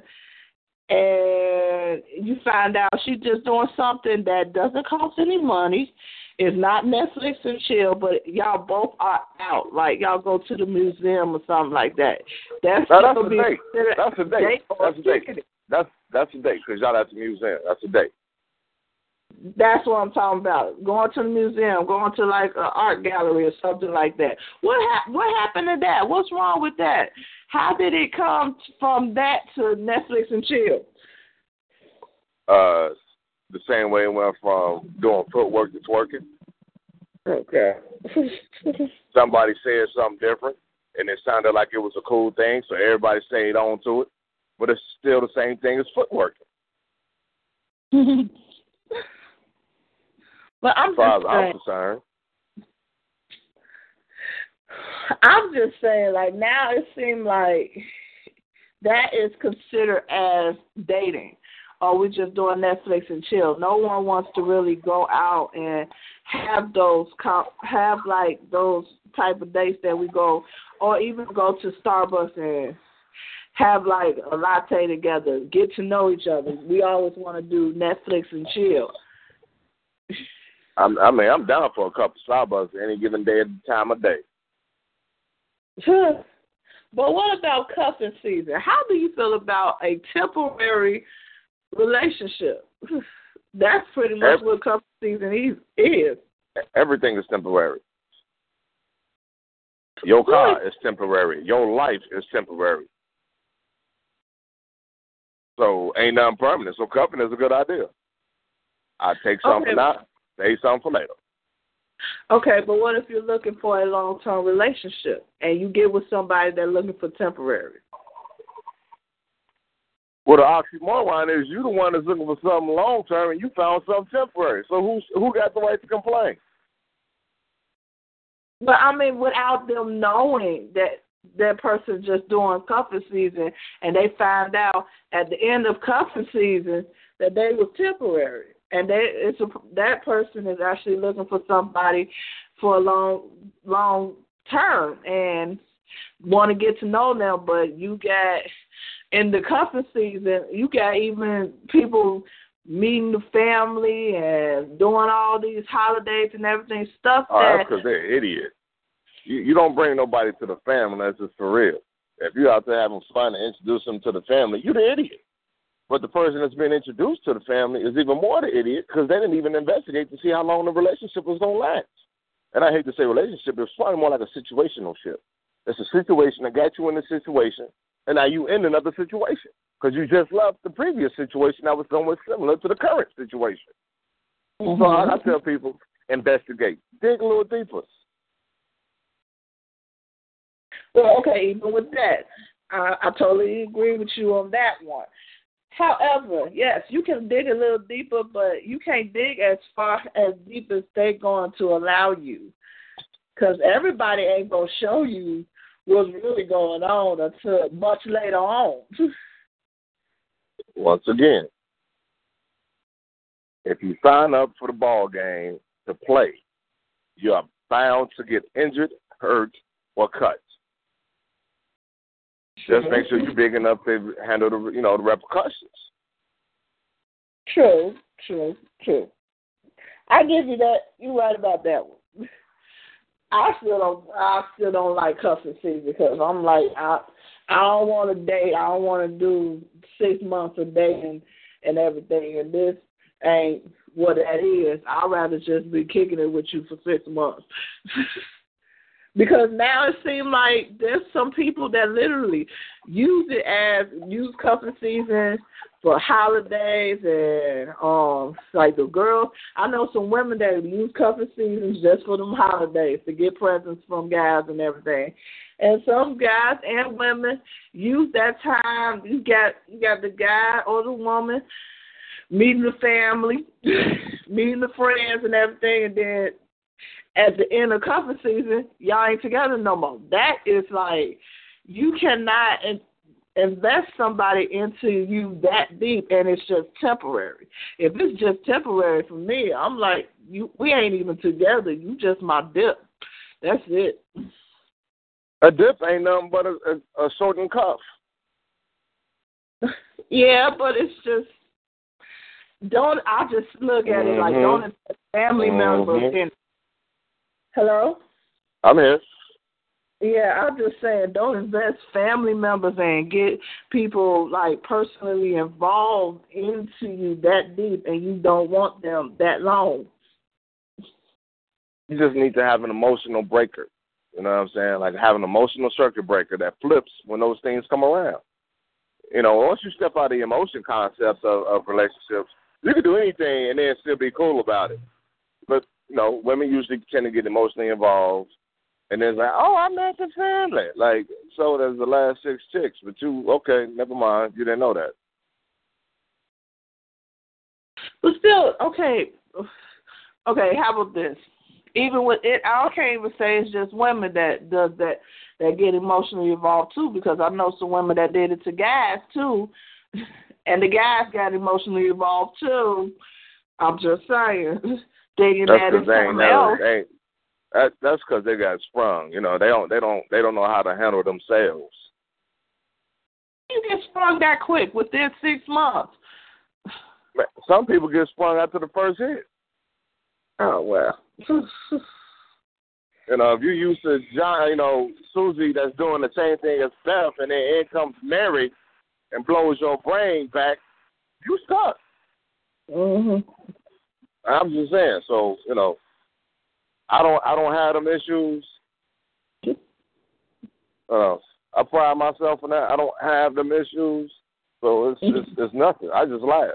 and you find out she's just doing something that doesn't cost any money. It's not Netflix and chill, but y'all both are out. Like y'all go to the museum or something like that. That's no, that's, a be date. that's a date. date that's a date. It. That's that's a date because y'all at the museum. That's a date. That's what I'm talking about. Going to the museum, going to like an art gallery or something like that. What ha- what happened to that? What's wrong with that? How did it come from that to Netflix and chill? Uh, the same way it went from doing footwork to twerking. Okay. Somebody said something different, and it sounded like it was a cool thing, so everybody stayed on to it. But it's still the same thing as footworking. But I'm as far just as I'm concerned. I'm just saying, like, now it seems like that is considered as dating. Or we're just doing Netflix and chill. No one wants to really go out and have those, have, like, those type of dates that we go, or even go to Starbucks and have, like, a latte together, get to know each other. We always want to do Netflix and chill. I'm, I mean, I'm down for a couple of Starbucks any given day at the time of day. But what about cuffing season? How do you feel about a temporary relationship? That's pretty much Every, what cuffing season is. Everything is temporary. Your car what? is temporary. Your life is temporary. So ain't nothing permanent. So cuffing is a good idea. I take something okay. out. Save something for later. Okay, but what if you're looking for a long-term relationship and you get with somebody that's looking for temporary? Well, the oxymoron is you the one that's looking for something long-term and you found something temporary. So who who got the right to complain? But, I mean, without them knowing that that person just doing cuffing season and they find out at the end of cuffing season that they was temporary. And they, it's a, that person is actually looking for somebody for a long, long term and want to get to know them. But you got, in the cuffing season, you got even people meeting the family and doing all these holidays and everything, stuff that... Oh, that's because they're idiots. You, you don't bring nobody to the family unless it's for real. If you're out there having fun and introduce them to the family, you're the idiot. But the person that's been introduced to the family is even more the idiot because they didn't even investigate to see how long the relationship was going to last. and I hate to say relationship, but it's probably more like a situational ship. It's a situation that got you in the situation, and now you in another situation because you just left the previous situation that was somewhat similar to the current situation. Mm-hmm. So I, I tell people, investigate. Dig a little deeper. Well, okay, even with that, I, I totally agree with you on that one. However, yes, you can dig a little deeper, but you can't dig as far as deep as they're going to allow you, because everybody ain't going to show you what's really going on until much later on. Once again, if you sign up for the ball game to play, you are bound to get injured, hurt, or cut. Just make sure you're big enough to handle the, you know, the repercussions. True, true, true. I give you that. You're right about that one. I still don't. I still don't like cuffing season because I'm like, I, I don't want to date. I don't want to do six months of dating and everything. And this ain't what that is. I'd rather just be kicking it with you for six months. Because now it seems like there's some people that literally use it as, use cuffing season for holidays and um like the girls. I know some women that use cuffing seasons just for them holidays to get presents from guys and everything. And some guys and women use that time. You got you got the guy or the woman meeting the family, meeting the friends and everything, and then at the end of cuffing season, y'all ain't together no more. That is like, you cannot in- invest somebody into you that deep, and it's just temporary. If it's just temporary for me, I'm like, you, we ain't even together. You just my dip. That's it. A dip ain't nothing but a, a, a shortened cuff. Yeah, but it's just, don't, I just look at mm-hmm. it like, don't invest family mm-hmm. members in. Hello? I'm here. Yeah, I'm just saying, don't invest family members and get people, like, personally involved into you that deep, and you don't want them that long. You just need to have an emotional breaker. You know what I'm saying? Like, have an emotional circuit breaker that flips when those things come around. You know, once you step out of the emotion concepts of, of relationships, you can do anything and then still be cool about it. But you know, women usually tend to get emotionally involved, and it's like, oh, I'm not the family. Like, so there's the last six chicks, but you, okay, never mind. You didn't know that. But still, okay, okay, how about this? Even with it, I can't even say it's just women that does that, that get emotionally involved, too, because I know some women that did it to guys, too, and the guys got emotionally involved, too. I'm just saying. That's because they ain't never, they, that, that's because they got sprung. You know, they don't they don't they don't know how to handle themselves. You get sprung that quick within six months. Some people get sprung after the first hit. Oh well. You know, if you used to John, you know, Susie that's doing the same thing as Beth, and then in comes Mary and blows your brain back, you stuck. Mm-hmm. I'm just saying, so you know, I don't, I don't have them issues. Uh, I pride myself on that. I don't have them issues, so it's just, it's nothing. I just laugh.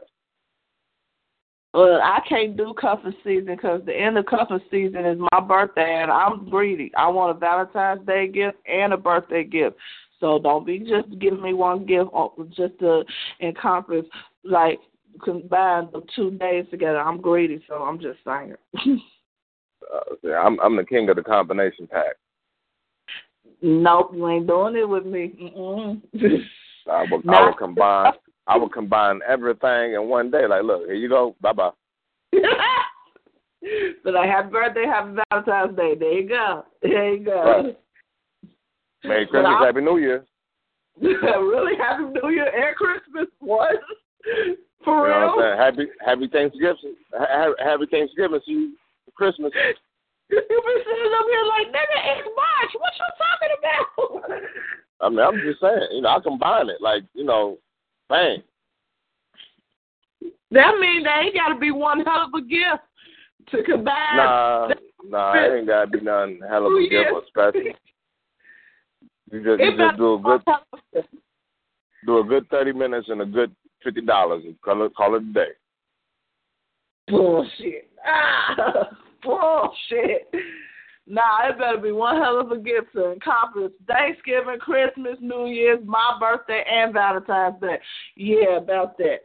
Well, I can't do cuffing season because the end of cuffing season is my birthday, and I'm greedy. I want a Valentine's Day gift and a birthday gift. So don't be just giving me one gift just to encompass like. Combine the two days together. I'm greedy, so I'm just saying. uh, yeah, I'm, I'm the king of the combination pack. Nope, you ain't doing it with me. I would, I would combine. I would combine everything in one day. Like, look, here you go. Bye bye. But like, happy birthday, happy Valentine's Day. There you go. There you go. Right. Merry Christmas, I'm, Happy New Year. Really, Happy New Year and Christmas. What? For real? You know what I'm saying? Happy, happy Thanksgiving. Happy Thanksgiving to you for Christmas. You've been sitting up here like, nigga, it's March. What you talking about? I mean, I'm just saying, you know, I combine it. Like, you know, bang. That means there ain't got to be one hell of a gift to combine. Nah, Nah, it ain't gotta be nothing hell of a gift or special. You just, you just do a good do a good thirty minutes and a good fifty dollars and call it call it a day. Bullshit. Ah, bullshit. Nah, it better be one hell of a gift to encompass Thanksgiving, Christmas, New Year's, my birthday, and Valentine's Day. Yeah, about that.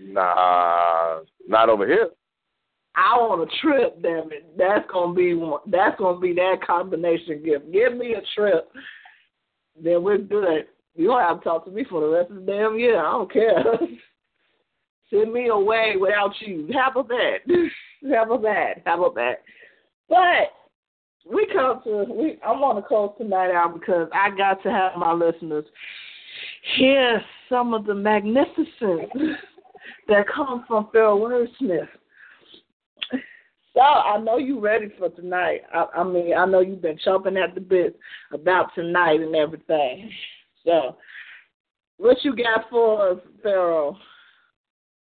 Nah, not over here. I want a trip, damn it. That's gonna be one. That's gonna be that combination gift. Give me a trip, then we're good. You don't have to talk to me for the rest of the damn year. I don't care. Send me away without you. Have a bad. Have a bad. Have a bad. But we come to we. I'm on the coast tonight out because I got to have my listeners hear some of the magnificence that comes from Phil Wordsmith. So I know you ready for tonight. I, I mean, I know you've been chomping at the bit about tonight and everything. So what you got for us, Pharaoh?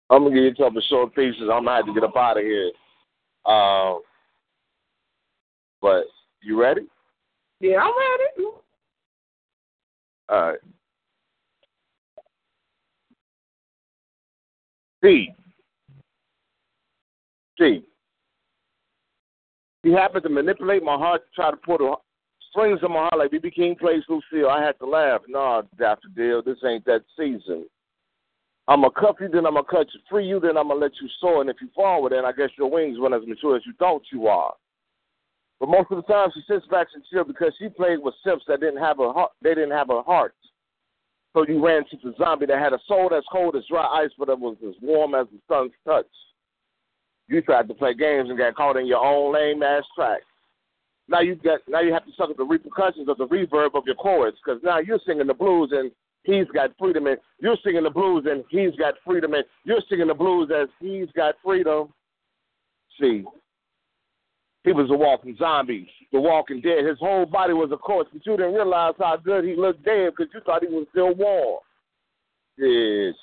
I'm going to give you a couple short pieces. I'm going to have to get up out of here. Uh, but you ready? Yeah, I'm ready. All right. She. She. He happened to manipulate my heart to try to put a strings in my heart like B B King plays Lucille. I had to laugh. No, Daffodil, this ain't that season. I'm going to cuff you, then I'm going to cut you. Free you, then I'm going to let you soar. And if you fall with it, I guess your wings weren't as mature as you thought you are. But most of the time, she sits back and chills because she played with simps that didn't have a heart. They didn't have a heart. So you ran to the zombie that had a soul that's cold as dry ice, but it was as warm as the sun's touch. You tried to play games and got caught in your own lame-ass track. Now you got now you have to suffer the repercussions of the reverb of your chorus, because now you're singing the blues and he's got freedom, and you're singing the blues and he's got freedom, and you're singing the blues as he's got freedom. See, he was a walking zombie, the walking dead. His whole body was a corpse, but you didn't realize how good he looked dead because you thought he was still warm. Yes.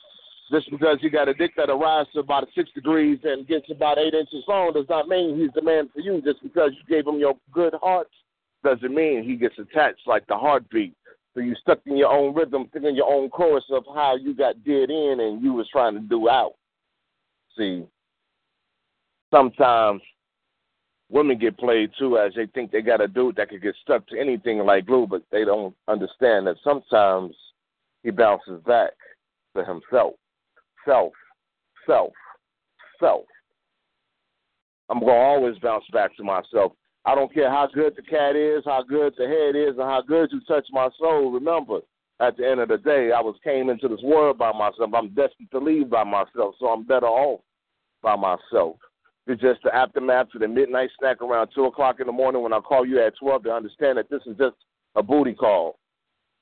Just because he got a dick that rises to about six degrees and gets about eight inches long does not mean he's the man for you. Just because you gave him your good heart doesn't mean he gets attached like the heartbeat. So you stuck in your own rhythm, thinking your own chorus of how you got dead in and you was trying to do out. See, sometimes women get played too as they think they got a dude that could get stuck to anything like glue, but they don't understand that sometimes he bounces back to himself. Self, self, self. I'm going to always bounce back to myself. I don't care how good the cat is, how good the head is, and how good you touch my soul. Remember, at the end of the day, I was came into this world by myself. I'm destined to leave by myself, so I'm better off by myself. It's just the aftermath of the midnight snack around two o'clock in the morning when I call you at twelve to understand that this is just a booty call.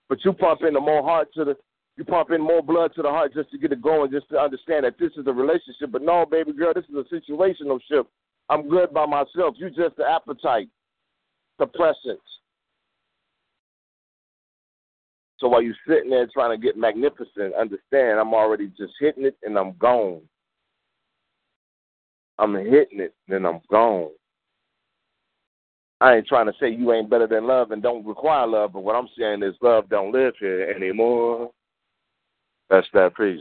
But you pump in the more heart to the You pump in more blood to the heart just to get it going, just to understand that this is a relationship. But no, baby girl, this is a situational ship. I'm good by myself. You just the appetite, the presence. So while you're sitting there trying to get magnificent, understand I'm already just hitting it and I'm gone. I'm hitting it and I'm gone. I ain't trying to say you ain't better than love and don't require love, but what I'm saying is love don't live here anymore. That's that piece.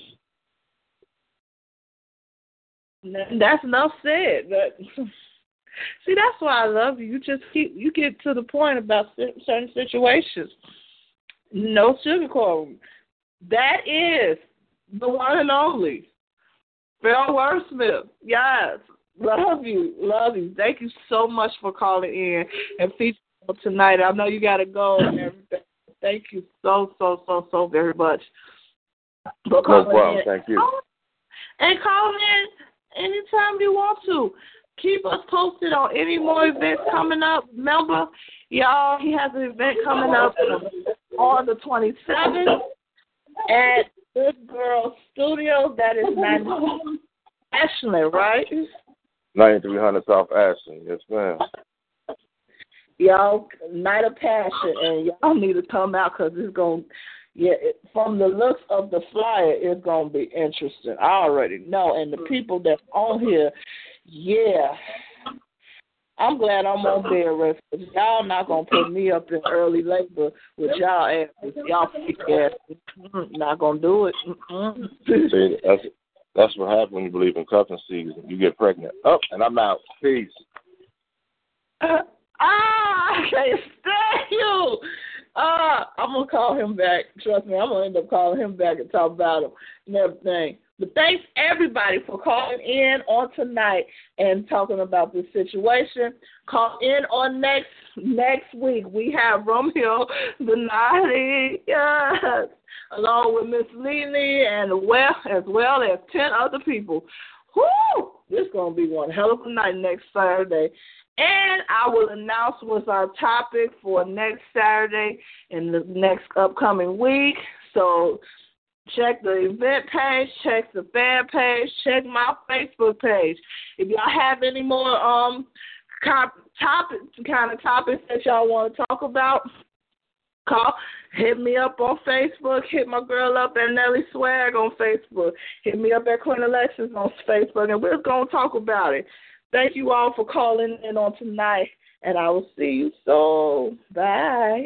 That's enough said. But, see, that's why I love you. You just keep you get to the point about certain situations. No sugarcoating. That is the one and only Phil Wordsmith. Yes, love you, love you. Thank you so much for calling in and featuring tonight. I know you got to go and everything. Thank you so so so so very much. No problem, thank you. And call in anytime you want to. Keep us posted on any more events coming up. Remember, y'all, he has an event coming up on the twenty-seventh at Good Girl Studios. That is Ashland, right? ninety-three hundred South Ashland, yes, ma'am. Y'all, night of passion, and y'all need to come out because it's going to... Yeah, it, from the looks of the flyer, it's going to be interesting. I already know. And the people that's on here, yeah, I'm glad I'm on bed rest, because y'all not going to put me up in early labor with y'all asses. Y'all freak asses. Not going to do it. See, that's, that's what happens when you believe in cuffing season. You get pregnant. Oh, and I'm out. Peace. Ah, uh, I can't stand you. Uh, I'm going to call him back. Trust me, I'm going to end up calling him back and talk about him and everything. But thanks, everybody, for calling in on tonight and talking about this situation. Call in on next next week. We have Romeo Benatti, yes, along with Miss Lene and well, as well as ten other people. Whoo! This is going to be one hell of a night next Saturday. And I will announce what's our topic for next Saturday and the next upcoming week. So check the event page, check the fan page, check my Facebook page. If y'all have any more um topics, kind of topics that y'all want to talk about, call, hit me up on Facebook, hit my girl up at Nellie Swag on Facebook, hit me up at Queen Alexis on Facebook, and we're going to talk about it. Thank you all for calling in on tonight, and I will see you soon. Bye.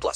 plus.